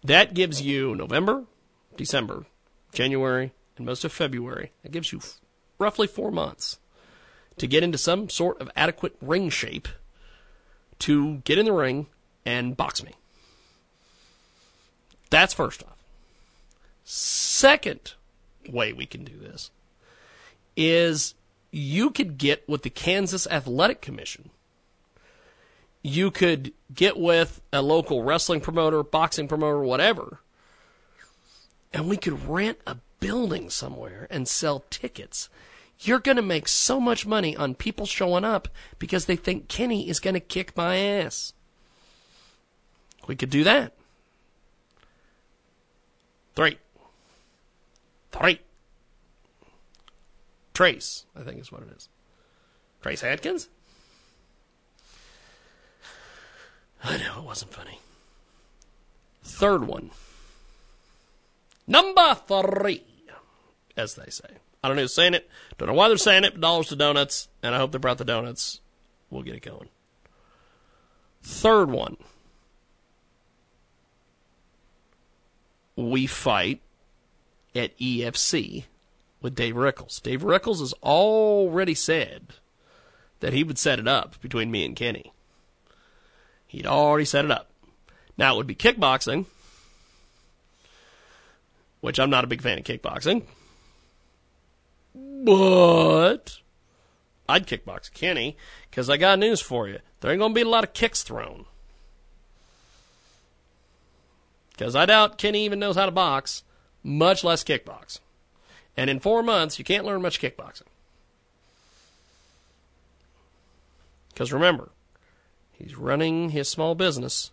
That gives you November, December, January, and most of February. That gives you f- roughly four months to get into some sort of adequate ring shape to get in the ring and box me. That's first off. Second way we can do this is you could get with the Kansas Athletic Commission. You could get with a local wrestling promoter, boxing promoter, whatever, and we could rent a building somewhere and sell tickets. You're going to make so much money on people showing up because they think Kenny is going to kick my ass. We could do that. Three. Three. Trace, I think is what it is. Trace Adkins? I know, it wasn't funny. Third one. Number three, as they say. I don't know who's saying it. Don't know why they're saying it. Dollars to donuts. And I hope they brought the donuts. We'll get it going. Third one. We fight at E F C with Dave Rickles. Dave Rickles has already said that he would set it up between me and Kenny. He'd already set it up. Now, it would be kickboxing, which I'm not a big fan of kickboxing. But I'd kickbox Kenny, because I got news for you. There ain't going to be a lot of kicks thrown. Because I doubt Kenny even knows how to box, much less kickbox. And in four months, you can't learn much kickboxing. Because remember, he's running his small business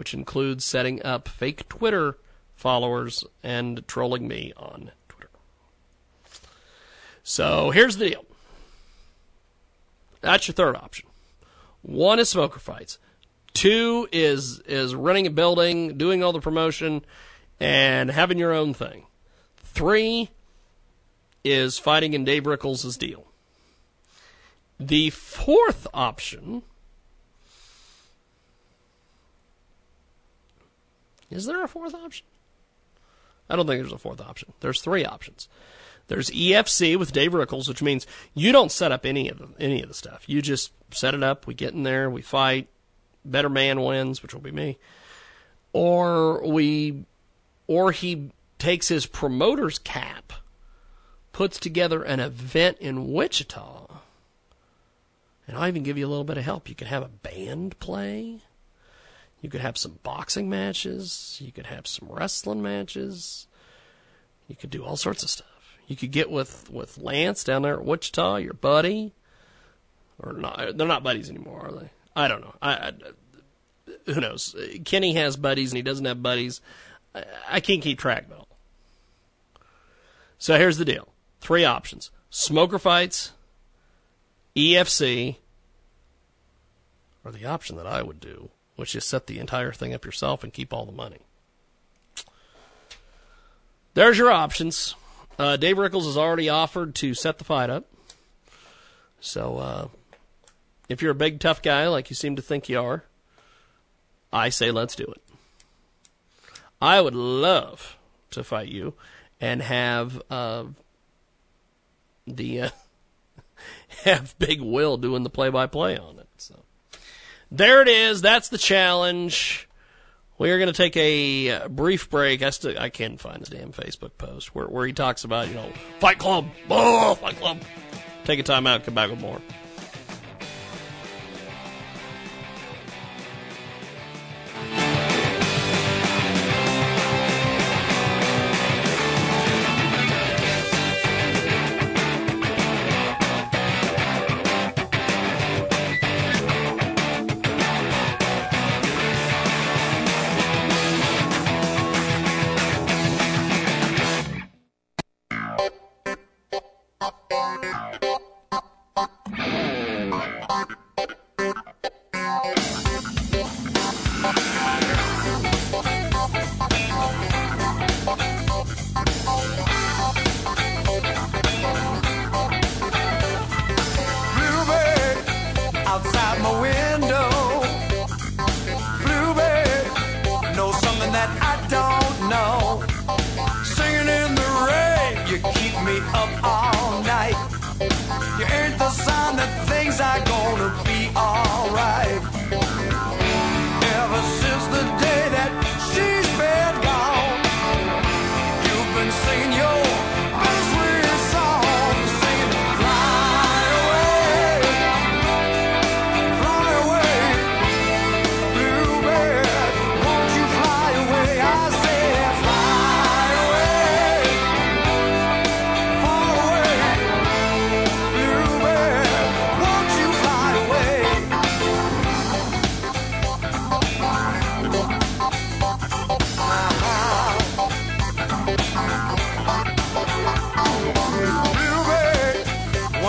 which includes setting up fake Twitter followers and trolling me on Twitter. So here's the deal. That's your third option. One is smoker fights. Two is is running a building, doing all the promotion, and having your own thing. Three is fighting in Dave Rickles' deal. The fourth option... Is there a fourth option? I don't think there's a fourth option. There's three options. There's E F C with Dave Rickles, which means you don't set up any of the, any of the stuff. You just set it up. We get in there. We fight. Better man wins, which will be me. Or we, or he takes his promoter's cap, puts together an event in Wichita, and I'll even give you a little bit of help. You can have a band play. You could have some boxing matches. You could have some wrestling matches. You could do all sorts of stuff. You could get with, with Lance down there at Wichita, your buddy. Or not. They're not buddies anymore, are they? I don't know. I, I who knows? Kenny has buddies and he doesn't have buddies. I, I can't keep track of it all. So here's the deal. Three options. Smoker fights, E F C, or the option that I would do, which is set the entire thing up yourself and keep all the money. There's your options. Uh, Dave Rickles has already offered to set the fight up. So uh, if you're a big, tough guy like you seem to think you are, I say let's do it. I would love to fight you and have uh, the uh, have Big Will doing the play-by-play on it. So. There it is. That's the challenge. We are going to take a brief break. I still I can't find his damn Facebook post where where he talks about, you know, Fight Club. Oh, Fight Club. Take a time out. Come back with more.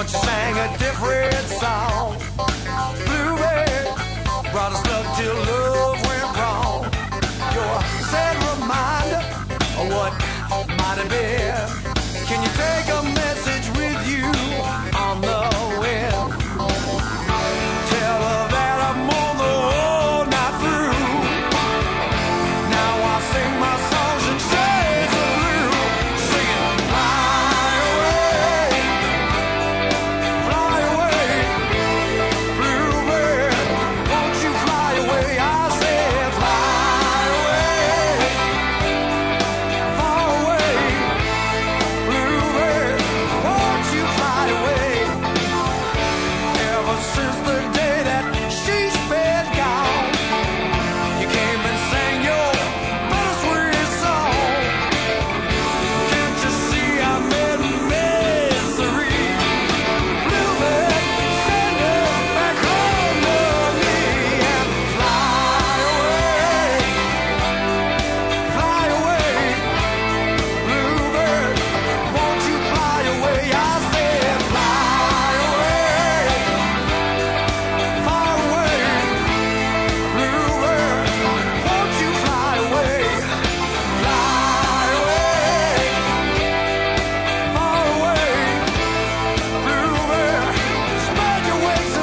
Sang a different song.